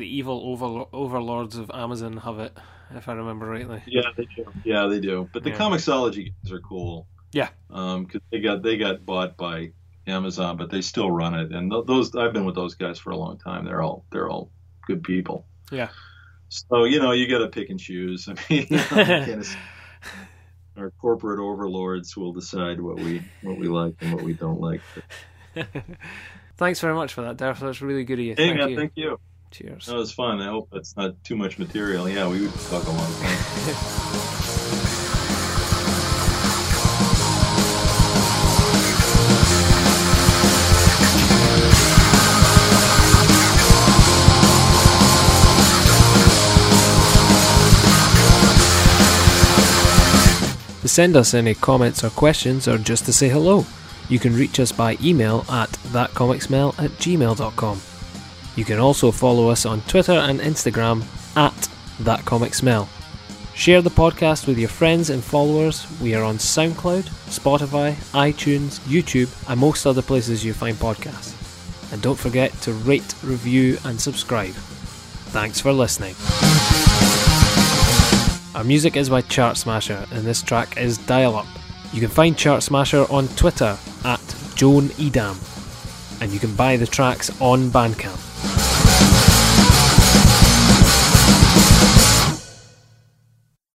evil overlords of Amazon have it, if I remember rightly. Yeah, they do. Yeah, they do. But the ComiXology guys are cool. Yeah. Because they got bought by Amazon, but they still run it. And those, I've been with those guys for a long time. They're all good people. Yeah. So you got to pick and choose. I mean, our corporate overlords will decide what we like and what we don't like. Thanks very much for that, Derf. That's really good of you. Thank you. Cheers. That was fun. I hope that's not too much material. Yeah, we would talk a long time. send us any comments or questions, or just to say hello, you can reach us by email at thatcomicsmell@gmail.com. You can also follow us on Twitter and Instagram at thatcomicsmell. Share the podcast with your friends and followers. We are on SoundCloud, Spotify, iTunes, YouTube, and most other places you find podcasts. And don't forget to rate, review, and subscribe. Thanks for listening. Our music is by Chart Smasher, and this track is Dial Up. You can find Chart Smasher on Twitter at Joan Edam, and you can buy the tracks on Bandcamp.